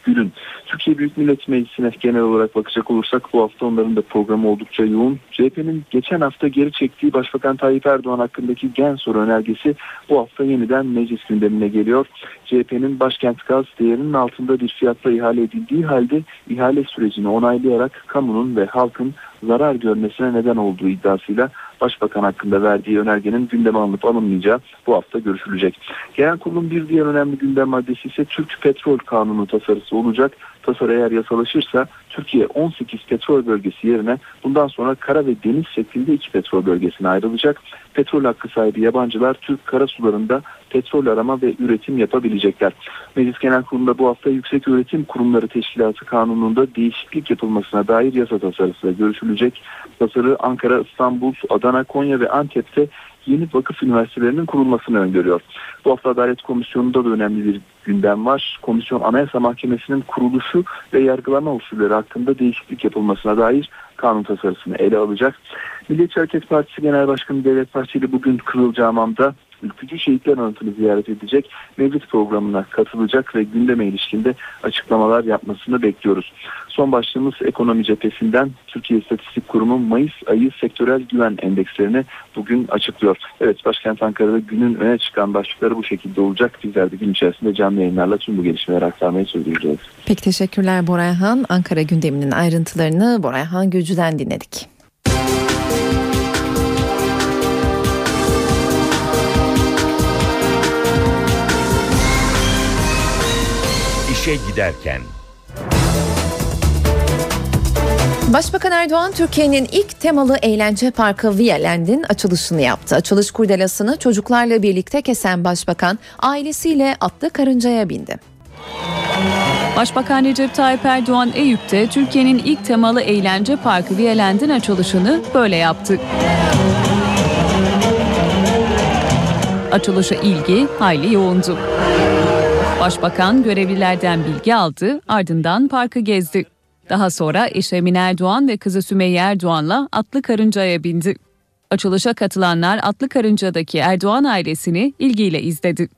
Gül'ün. Türkiye Büyük Millet Meclisi'ne genel olarak bakacak olursak bu hafta onların da programı oldukça yoğun. C H P'nin geçen hafta geri çektiği Başbakan Tayyip Erdoğan hakkındaki gen soru önergesi bu hafta yeniden meclis gündemine geliyor. C H P'nin başkent gaz değerinin altında bir fiyatla ihale edildiği halde ihale sürecini onaylayarak kamunun ve halkın zarar görmesine neden olduğu iddiasıyla Başbakan hakkında verdiği önergenin gündeme alınıp alınmayacağı bu hafta görüşülecek. Genel kurulun bir diğer önemli gündem maddesi ise Türk Petrol Kanunu tasarısı olacak. Tasarı eğer yasalaşırsa Türkiye on sekiz petrol bölgesi yerine bundan sonra kara ve deniz şeklinde iki petrol bölgesine ayrılacak. Petrol hakkı sahibi yabancılar Türk karasularında petrol arama ve üretim yapabilecekler. Meclis Genel Kurulu'nda bu hafta Yüksek Öğretim Kurumları Teşkilatı Kanunu'nda değişiklik yapılmasına dair yasa tasarısıyla görüşülecek. Tasarı Ankara, İstanbul, Adana, Konya ve Antep'te yeni vakıf üniversitelerinin kurulmasını öngörüyor. Bu hafta Adalet Komisyonu'nda da önemli bir gündem var. Komisyon Anayasa Mahkemesi'nin kuruluşu ve yargılama usulleri hakkında değişiklik yapılmasına dair kanun tasarısını ele alacak. Milliyetçi Hareket Partisi Genel Başkanı Devlet Bahçeli bugün Kızılcahamam'da ülkücü şehitler anıtını ziyaret edecek, mevlid programına katılacak ve gündeme ilişkinde açıklamalar yapmasını bekliyoruz. Son başlığımız ekonomi cephesinden. Türkiye İstatistik Kurumu Mayıs ayı sektörel güven endekslerini bugün açıklıyor. Evet, başkent Ankara'da günün öne çıkan başlıkları bu şekilde olacak. Bizler de gün içerisinde canlı yayınlarla tüm bu gelişmeleri aktarmaya sürdüreceğiz. Peki teşekkürler Borayhan. Ankara gündeminin ayrıntılarını Borayhan Gülcü'den dinledik. İşe giderken. Başbakan Erdoğan Türkiye'nin ilk temalı eğlence parkı Vialand'in açılışını yaptı. Açılış kurdelasını çocuklarla birlikte kesen başbakan ailesiyle atlı karıncaya bindi. Başbakan Recep Tayyip Erdoğan Eyüp'te Türkiye'nin ilk temalı eğlence parkı Vialand'in açılışını böyle yaptı. Açılışa ilgi hayli yoğundu. Başbakan görevlilerden bilgi aldı, ardından parkı gezdi. Daha sonra eşi Emine Erdoğan ve kızı Sümeyye Erdoğan'la atlı karıncaya bindi. Açılışa katılanlar atlı karıncadaki Erdoğan ailesini ilgiyle izledi.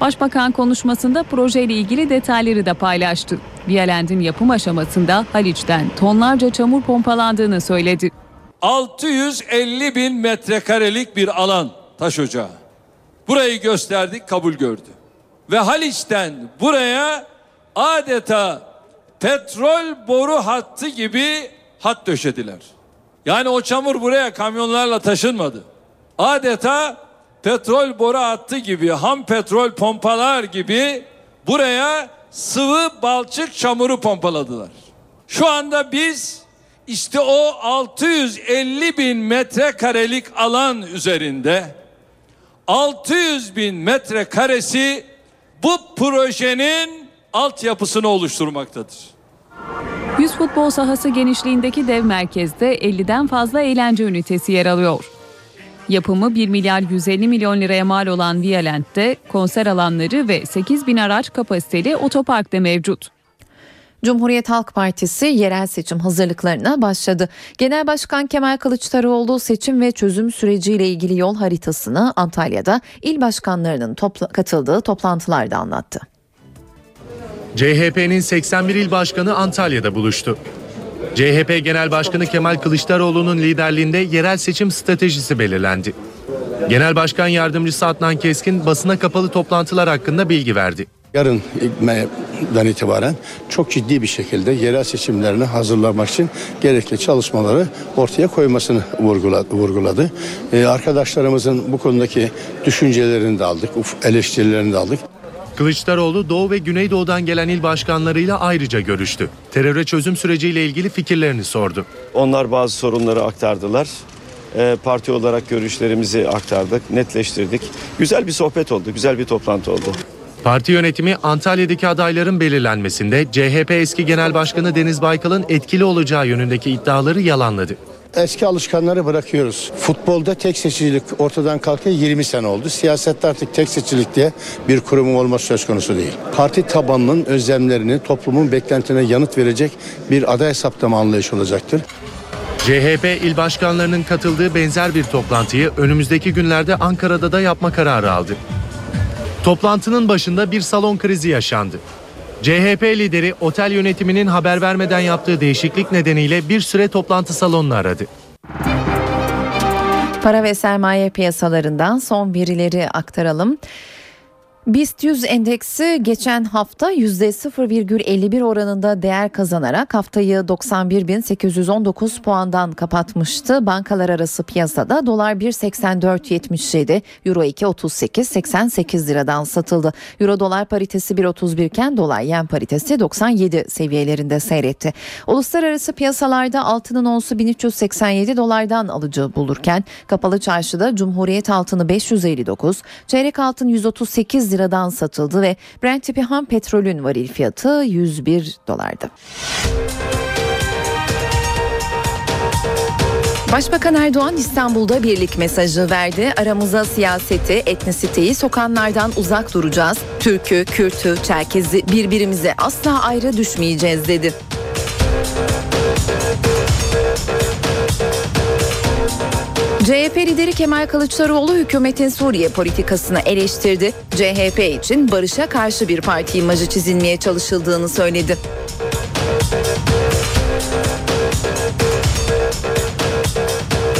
Başbakan konuşmasında projeyle ilgili detayları da paylaştı. Vialand'in yapım aşamasında Haliç'ten tonlarca çamur pompalandığını söyledi. altı yüz elli bin metrekarelik bir alan taş ocağı. Burayı gösterdik, kabul gördü. Ve Haliç'ten buraya adeta petrol boru hattı gibi hat döşediler. Yani o çamur buraya kamyonlarla taşınmadı. Adeta petrol boru hattı gibi, ham petrol pompalar gibi buraya sıvı balçık çamuru pompaladılar. Şu anda biz işte o altı yüz elli bin metrekarelik alan üzerinde altı yüz bin metrekaresi bu projenin altyapısını oluşturmaktadır. yüz futbol sahası genişliğindeki dev merkezde elliden fazla eğlence ünitesi yer alıyor. Yapımı bir milyar yüz elli milyon liraya mal olan Vialand'de konser alanları ve sekiz bin araç kapasiteli otopark da mevcut. Cumhuriyet Halk Partisi yerel seçim hazırlıklarına başladı. Genel Başkan Kemal Kılıçdaroğlu seçim ve çözüm süreciyle ilgili yol haritasını Antalya'da il başkanlarının topla- katıldığı toplantılarda anlattı. C H P'nin seksen bir il başkanı Antalya'da buluştu. C H P Genel Başkanı Kemal Kılıçdaroğlu'nun liderliğinde yerel seçim stratejisi belirlendi. Genel Başkan Yardımcısı Adnan Keskin basına kapalı toplantılar hakkında bilgi verdi. Yarından itibaren çok ciddi bir şekilde yerel seçimlerini hazırlamak için gerekli çalışmaları ortaya koymasını vurguladı. Ee, arkadaşlarımızın bu konudaki düşüncelerini de aldık, eleştirilerini de aldık. Kılıçdaroğlu Doğu ve Güneydoğu'dan gelen il başkanlarıyla ayrıca görüştü. Teröre çözüm süreciyle ilgili fikirlerini sordu. Onlar bazı sorunları aktardılar. E, parti olarak görüşlerimizi aktardık, netleştirdik. Güzel bir sohbet oldu, güzel bir toplantı oldu. Parti yönetimi Antalya'daki adayların belirlenmesinde C H P eski Genel Başkanı Deniz Baykal'ın etkili olacağı yönündeki iddiaları yalanladı. Eski alışkanları bırakıyoruz. Futbolda tek seçicilik ortadan kalktı, yirmi sene oldu. Siyasette artık tek seçicilik diye bir kurumun olması söz konusu değil. Parti tabanının özlemlerini, toplumun beklentilerine yanıt verecek bir aday saptama anlayışı olacaktır. C H P il başkanlarının katıldığı benzer bir toplantıyı önümüzdeki günlerde Ankara'da da yapma kararı aldı. Toplantının başında bir salon krizi yaşandı. C H P lideri otel yönetiminin haber vermeden yaptığı değişiklik nedeniyle bir süre toplantı salonunu aradı. Para ve sermaye piyasalarından son verileri aktaralım. BIST yüz endeksi geçen hafta yüzde sıfır virgül elli bir oranında değer kazanarak haftayı doksan bir bin sekiz yüz on dokuz puandan kapatmıştı. Bankalar arası piyasada dolar bir seksen dört yetmiş yedi, euro iki otuz sekiz seksen sekiz liradan satıldı. Euro dolar paritesi bir otuz bir iken dolar yen paritesi doksan yedi seviyelerinde seyretti. Uluslararası piyasalarda altının onsu bin üç yüz seksen yedi dolardan alıcı bulurken kapalı çarşıda Cumhuriyet altını beş yüz elli dokuz, çeyrek altın yüz otuz sekiz liradan satıldı ve Brent tipi ham petrolün varil fiyatı yüz bir dolardı. Başbakan Erdoğan İstanbul'da birlik mesajı verdi. Aramıza siyaseti, etnisiteyi sokanlardan uzak duracağız. Türk'ü, Kürt'ü, Çerkez'i birbirimize asla ayrı düşmeyeceğiz dedi. C H P lideri Kemal Kılıçdaroğlu hükümetin Suriye politikasını eleştirdi. C H P için barışa karşı bir parti imajı çizilmeye çalışıldığını söyledi.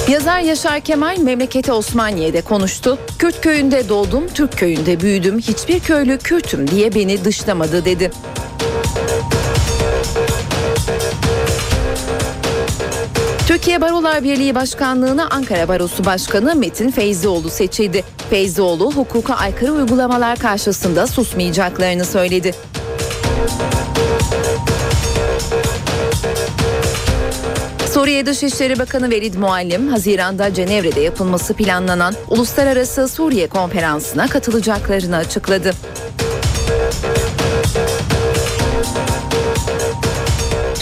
Yazar Yaşar Kemal memleketi Osmaniye'de konuştu. Kürt köyünde doğdum, Türk köyünde büyüdüm, hiçbir köylü Kürt'üm diye beni dışlamadı dedi. Türkiye Barolar Birliği Başkanlığı'na Ankara Barosu Başkanı Metin Feyzioğlu seçildi. Feyzioğlu hukuka aykırı uygulamalar karşısında susmayacaklarını söyledi. Suriye Dışişleri Bakanı Velid Muallim, Haziran'da Cenevre'de yapılması planlanan Uluslararası Suriye Konferansı'na katılacaklarını açıkladı.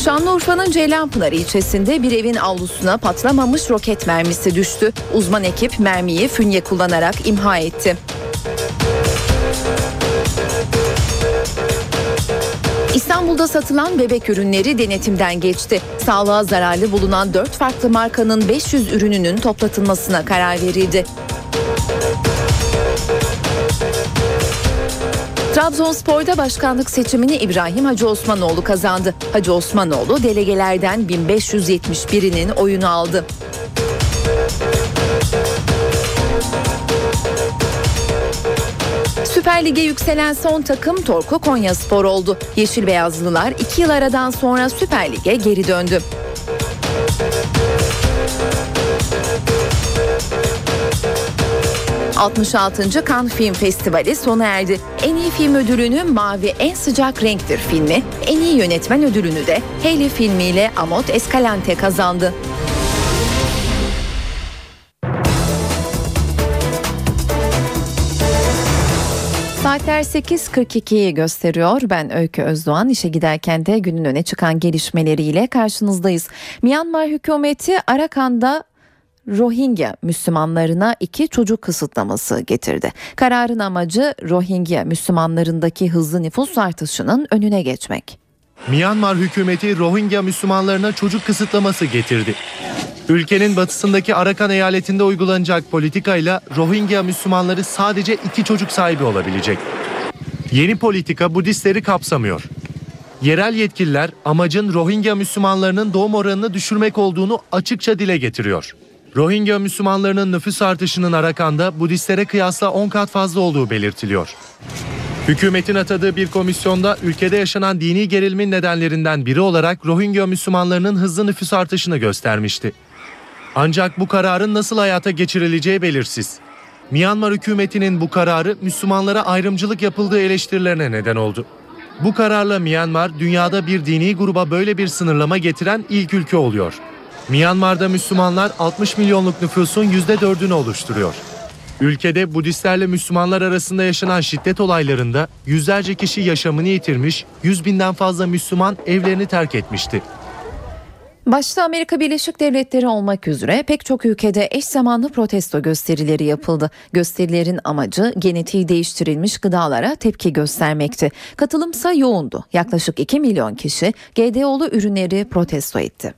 Şanlıurfa'nın Ceylanpınar ilçesinde bir evin avlusuna patlamamış roket mermisi düştü. Uzman ekip mermiyi fünye kullanarak imha etti. İstanbul'da satılan bebek ürünleri denetimden geçti. Sağlığa zararlı bulunan dört farklı markanın beş yüz ürününün toplatılmasına karar verildi. Trabzonspor'da başkanlık seçimini İbrahim Hacı Osmanoğlu kazandı. Hacı Osmanoğlu delegelerden bin beş yüz yetmiş birinin oyunu aldı. Süper Lig'e yükselen son takım Torku Konyaspor oldu. Yeşil Beyazlılar iki yıl aradan sonra Süper Lig'e geri döndü. altmış altıncı Cannes Film Festivali sona erdi. En iyi film ödülünü Mavi En Sıcak Renktir filmi, en iyi yönetmen ödülünü de Hayley filmiyle Amod Escalante kazandı. Saatler sekiz kırk ikiyi gösteriyor. Ben Öykü Özdoğan. İşe giderken de günün öne çıkan gelişmeleriyle karşınızdayız. Myanmar hükümeti Arakan'da Rohingya Müslümanlarına iki çocuk kısıtlaması getirdi. Kararın amacı Rohingya Müslümanlarındaki hızlı nüfus artışının önüne geçmek. Myanmar hükümeti Rohingya Müslümanlarına çocuk kısıtlaması getirdi. Ülkenin batısındaki Arakan eyaletinde uygulanacak politikayla Rohingya Müslümanları sadece iki çocuk sahibi olabilecek. Yeni politika Budistleri kapsamıyor. Yerel yetkililer amacın Rohingya Müslümanlarının doğum oranını düşürmek olduğunu açıkça dile getiriyor. Rohingya Müslümanlarının nüfus artışının Arakan'da Budistlere kıyasla on kat fazla olduğu belirtiliyor. Hükümetin atadığı bir komisyonda ülkede yaşanan dini gerilimin nedenlerinden biri olarak Rohingya Müslümanlarının hızlı nüfus artışını göstermişti. Ancak bu kararın nasıl hayata geçirileceği belirsiz. Myanmar hükümetinin bu kararı Müslümanlara ayrımcılık yapıldığı eleştirilerine neden oldu. Bu kararla Myanmar dünyada bir dini gruba böyle bir sınırlama getiren ilk ülke oluyor. Myanmar'da Müslümanlar altmış milyonluk nüfusun yüzde dördünü oluşturuyor. Ülkede Budistlerle Müslümanlar arasında yaşanan şiddet olaylarında yüzlerce kişi yaşamını yitirmiş, yüz binden fazla Müslüman evlerini terk etmişti. Başta Amerika Birleşik Devletleri olmak üzere pek çok ülkede eş zamanlı protesto gösterileri yapıldı. Gösterilerin amacı genetiği değiştirilmiş gıdalara tepki göstermekti. Katılımsa yoğundu. Yaklaşık iki milyon kişi G D O'lu ürünleri protesto etti.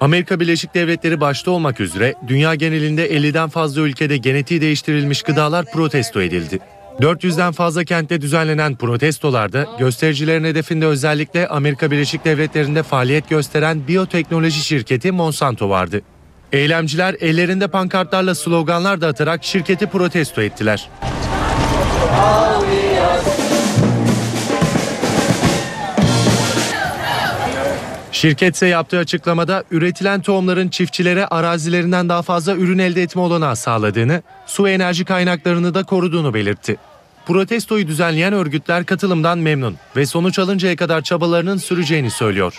Amerika Birleşik Devletleri başta olmak üzere dünya genelinde elliden fazla ülkede genetiği değiştirilmiş gıdalar protesto edildi. dört yüzden fazla kentte düzenlenen protestolarda göstericilerin hedefinde özellikle Amerika Birleşik Devletleri'nde faaliyet gösteren biyoteknoloji şirketi Monsanto vardı. Eylemciler ellerinde pankartlarla sloganlar da atarak şirketi protesto ettiler. Şirket ise yaptığı açıklamada üretilen tohumların çiftçilere arazilerinden daha fazla ürün elde etme olanağı sağladığını, su ve enerji kaynaklarını da koruduğunu belirtti. Protestoyu düzenleyen örgütler katılımdan memnun ve sonuç alıncaya kadar çabalarının süreceğini söylüyor.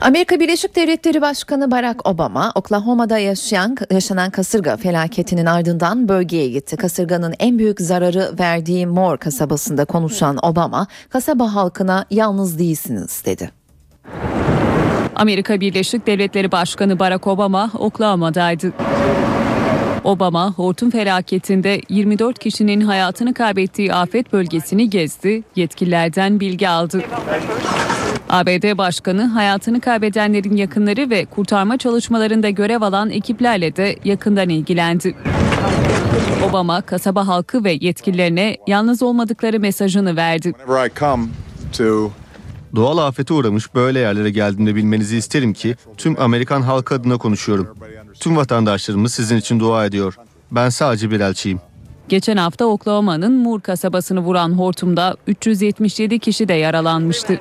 Amerika Birleşik Devletleri Başkanı Barack Obama, Oklahoma'da yaşayan, yaşanan kasırga felaketinin ardından bölgeye gitti. Kasırganın en büyük zararı verdiği Moore kasabasında konuşan Obama, kasaba halkına yalnız değilsiniz dedi. Amerika Birleşik Devletleri Başkanı Barack Obama, Oklahoma'daydı. Obama, hortum felaketinde yirmi dört kişinin hayatını kaybettiği afet bölgesini gezdi, yetkililerden bilgi aldı. A B D Başkanı hayatını kaybedenlerin yakınları ve kurtarma çalışmalarında görev alan ekiplerle de yakından ilgilendi. Obama kasaba halkı ve yetkililerine yalnız olmadıkları mesajını verdi. Doğal afete uğramış böyle yerlere geldiğimde bilmenizi isterim ki tüm Amerikan halkı adına konuşuyorum. Tüm vatandaşlarımız sizin için dua ediyor. Ben sadece bir elçiyim. Geçen hafta Oklahoma'nın Moore kasabasını vuran hortumda üç yüz yetmiş yedi kişi de yaralanmıştı.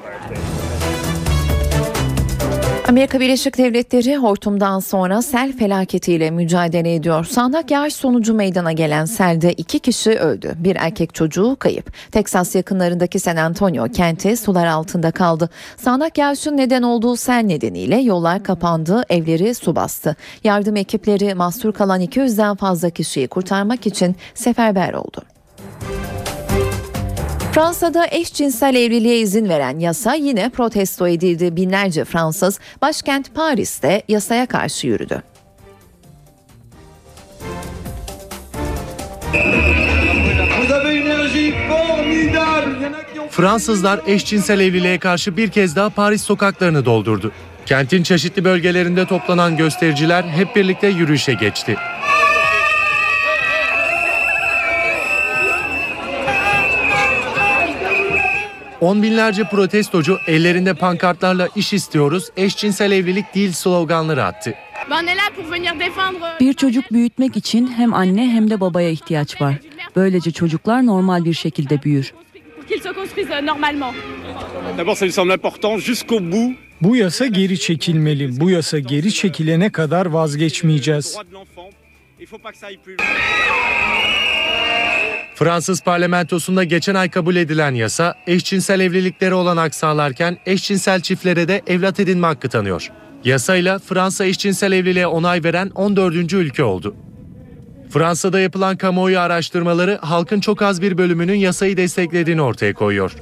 Amerika Birleşik Devletleri hortumdan sonra sel felaketiyle mücadele ediyor. Sağanak yağış sonucu meydana gelen selde iki kişi öldü. Bir erkek çocuğu kayıp. Teksas yakınlarındaki San Antonio kenti sular altında kaldı. Sağanak yağışın neden olduğu sel nedeniyle yollar kapandı, evleri su bastı. Yardım ekipleri mahsur kalan iki yüzden fazla kişiyi kurtarmak için seferber oldu. Fransa'da eşcinsel evliliğe izin veren yasa yine protesto edildi. Binlerce Fransız başkent Paris'te yasaya karşı yürüdü. Fransızlar eşcinsel evliliğe karşı bir kez daha Paris sokaklarını doldurdu. Kentin çeşitli bölgelerinde toplanan göstericiler hep birlikte yürüyüşe geçti. On binlerce protestocu ellerinde pankartlarla iş istiyoruz, eşcinsel evlilik değil sloganları attı. Bir çocuk büyütmek için hem anne hem de babaya ihtiyaç var. Böylece çocuklar normal bir şekilde büyür. Bu yasa geri çekilmeli. Bu yasa geri çekilene kadar vazgeçmeyeceğiz. Fransız parlamentosunda geçen ay kabul edilen yasa eşcinsel evliliklere olanak sağlarken eşcinsel çiftlere de evlat edinme hakkı tanıyor. Yasayla Fransa eşcinsel evliliğe onay veren on dördüncü ülke oldu. Fransa'da yapılan kamuoyu araştırmaları halkın çok az bir bölümünün yasayı desteklediğini ortaya koyuyor.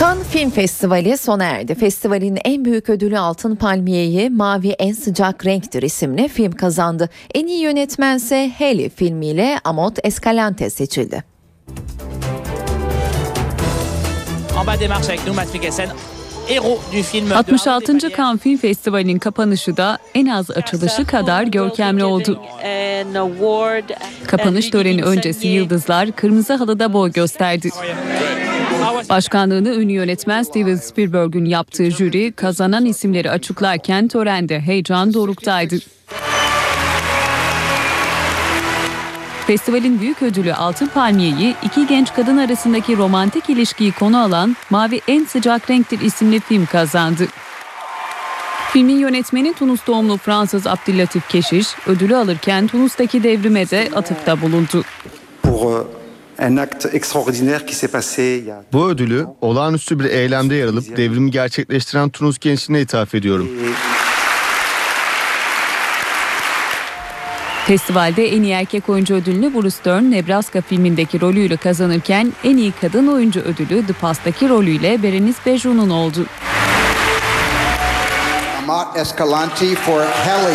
Cannes Film Festivali sona erdi. Festivalin en büyük ödülü Altın Palmiye'yi Mavi En Sıcak Renktir isimli film kazandı. En iyi yönetmense Heli filmiyle Amod Escalante seçildi. altmış altıncı Cannes Film Festivali'nin kapanışı da en az açılışı kadar görkemli oldu. Kapanış töreni öncesi yıldızlar kırmızı halıda boy gösterdi. Başkanlığını ünlü yönetmen Steven Spielberg'ün yaptığı jüri kazanan isimleri açıklarken törende heyecan doruktaydı. Festivalin büyük ödülü Altın Palmiye'yi iki genç kadın arasındaki romantik ilişkiyi konu alan Mavi En Sıcak Renktir isimli film kazandı. Filmin yönetmeni Tunus doğumlu Fransız Abdüllatif Keşiş ödülü alırken Tunus'taki devrime de atıfta bulundu. Bu... Bu ödülü olağanüstü bir eylemde yer alıp devrimi gerçekleştiren Tunus gençliğine ithaf ediyorum. Festivalde en iyi erkek oyuncu ödülünü Bruce Dern, Nebraska filmindeki rolüyle kazanırken en iyi kadın oyuncu ödülü The Pass'taki rolüyle Berenice Bejo'nun oldu. Amod Escalante for Heli.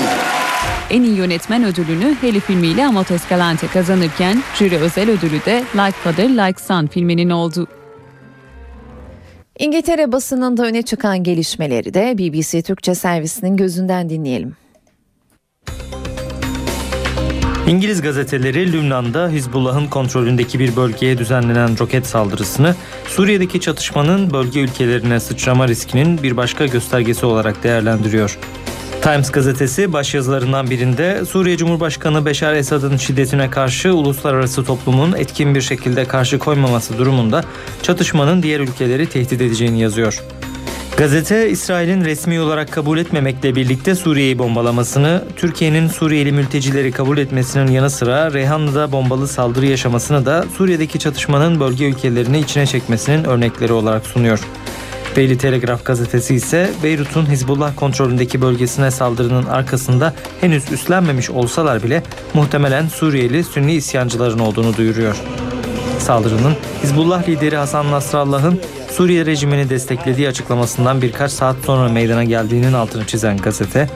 En iyi yönetmen ödülünü Heli filmiyle Amod Escalante kazanırken jüri özel ödülü de Like Father Like Son filminin oldu. İngiltere basınında öne çıkan gelişmeleri de B B C Türkçe servisinin gözünden dinleyelim. İngiliz gazeteleri Lübnan'da Hizbullah'ın kontrolündeki bir bölgeye düzenlenen roket saldırısını Suriye'deki çatışmanın bölge ülkelerine sıçrama riskinin bir başka göstergesi olarak değerlendiriyor. Times gazetesi başyazılarından birinde Suriye Cumhurbaşkanı Beşar Esad'ın şiddetine karşı uluslararası toplumun etkin bir şekilde karşı koymaması durumunda çatışmanın diğer ülkeleri tehdit edeceğini yazıyor. Gazete, İsrail'in resmi olarak kabul etmemekle birlikte Suriye'yi bombalamasını, Türkiye'nin Suriyeli mültecileri kabul etmesinin yanı sıra Reyhanlı'da bombalı saldırı yaşamasını da Suriye'deki çatışmanın bölge ülkelerini içine çekmesinin örnekleri olarak sunuyor. Daily Telegraph gazetesi ise Beyrut'un Hizbullah kontrolündeki bölgesine saldırının arkasında henüz üstlenmemiş olsalar bile muhtemelen Suriyeli Sünni isyancıların olduğunu duyuruyor. Saldırının Hizbullah lideri Hasan Nasrallah'ın Suriye rejimini desteklediği açıklamasından birkaç saat sonra meydana geldiğinin altını çizen gazete,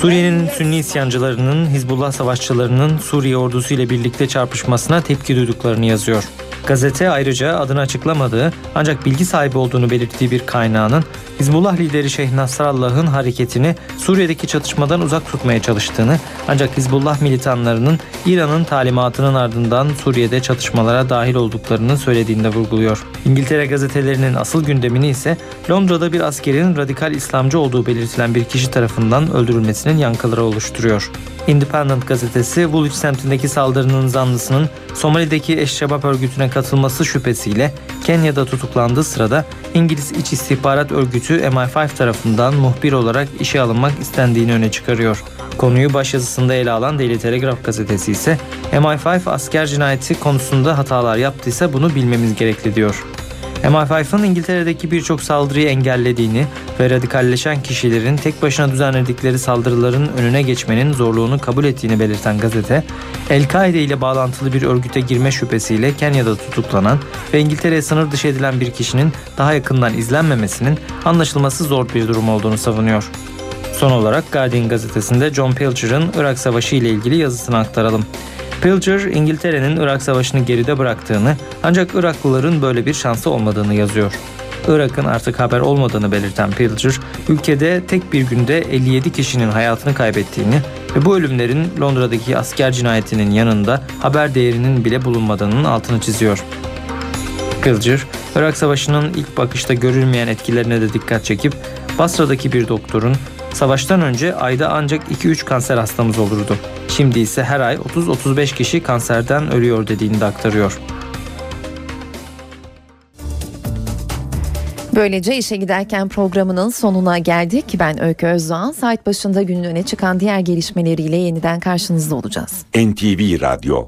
Suriye'nin Sünni isyancılarının Hizbullah savaşçılarının Suriye ordusu ile birlikte çarpışmasına tepki duyduklarını yazıyor. Gazete ayrıca adını açıklamadığı ancak bilgi sahibi olduğunu belirttiği bir kaynağının Hizbullah lideri Şeyh Nasrallah'ın hareketini Suriye'deki çatışmadan uzak tutmaya çalıştığını ancak Hizbullah militanlarının İran'ın talimatının ardından Suriye'de çatışmalara dahil olduklarını söylediğini de vurguluyor. İngiltere gazetelerinin asıl gündemini ise Londra'da bir askerin radikal İslamcı olduğu belirtilen bir kişi tarafından öldürülmesinin yankıları oluşturuyor. Independent gazetesi, Woolwich semtindeki saldırının zanlısının Somali'deki Eşşebap örgütüne katılması şüphesiyle Kenya'da tutuklandığı sırada İngiliz İç İstihbarat Örgütü M I beş tarafından muhbir olarak işe alınmak istendiğini öne çıkarıyor. Konuyu başyazısında ele alan Daily Telegraph gazetesi ise M I beş asker cinayeti konusunda hatalar yaptıysa bunu bilmemiz gerekli diyor. M I beş'ın İngiltere'deki birçok saldırıyı engellediğini ve radikalleşen kişilerin tek başına düzenledikleri saldırıların önüne geçmenin zorluğunu kabul ettiğini belirten gazete, El-Kaide ile bağlantılı bir örgüte girme şüphesiyle Kenya'da tutuklanan ve İngiltere'ye sınır dışı edilen bir kişinin daha yakından izlenmemesinin anlaşılması zor bir durum olduğunu savunuyor. Son olarak Guardian gazetesinde John Pilcher'ın Irak Savaşı ile ilgili yazısını aktaralım. Pilcher, İngiltere'nin Irak Savaşı'nı geride bıraktığını ancak Iraklıların böyle bir şansı olmadığını yazıyor. Irak'ın artık haber olmadığını belirten Pilcher, ülkede tek bir günde elli yedi kişinin hayatını kaybettiğini ve bu ölümlerin Londra'daki asker cinayetinin yanında haber değerinin bile bulunmadığının altını çiziyor. Pilcher, Irak Savaşı'nın ilk bakışta görülmeyen etkilerine de dikkat çekip Basra'daki bir doktorun "Savaştan önce ayda ancak iki üç kanser hastamız olurdu. Şimdi ise her ay otuz otuz beş kişi kanserden ölüyor" dediğini de aktarıyor. Böylece işe giderken programının sonuna geldik. Ben Öykü Özdoğan. Saat başında günün öne çıkan diğer gelişmeleriyle yeniden karşınızda olacağız. N T V Radyo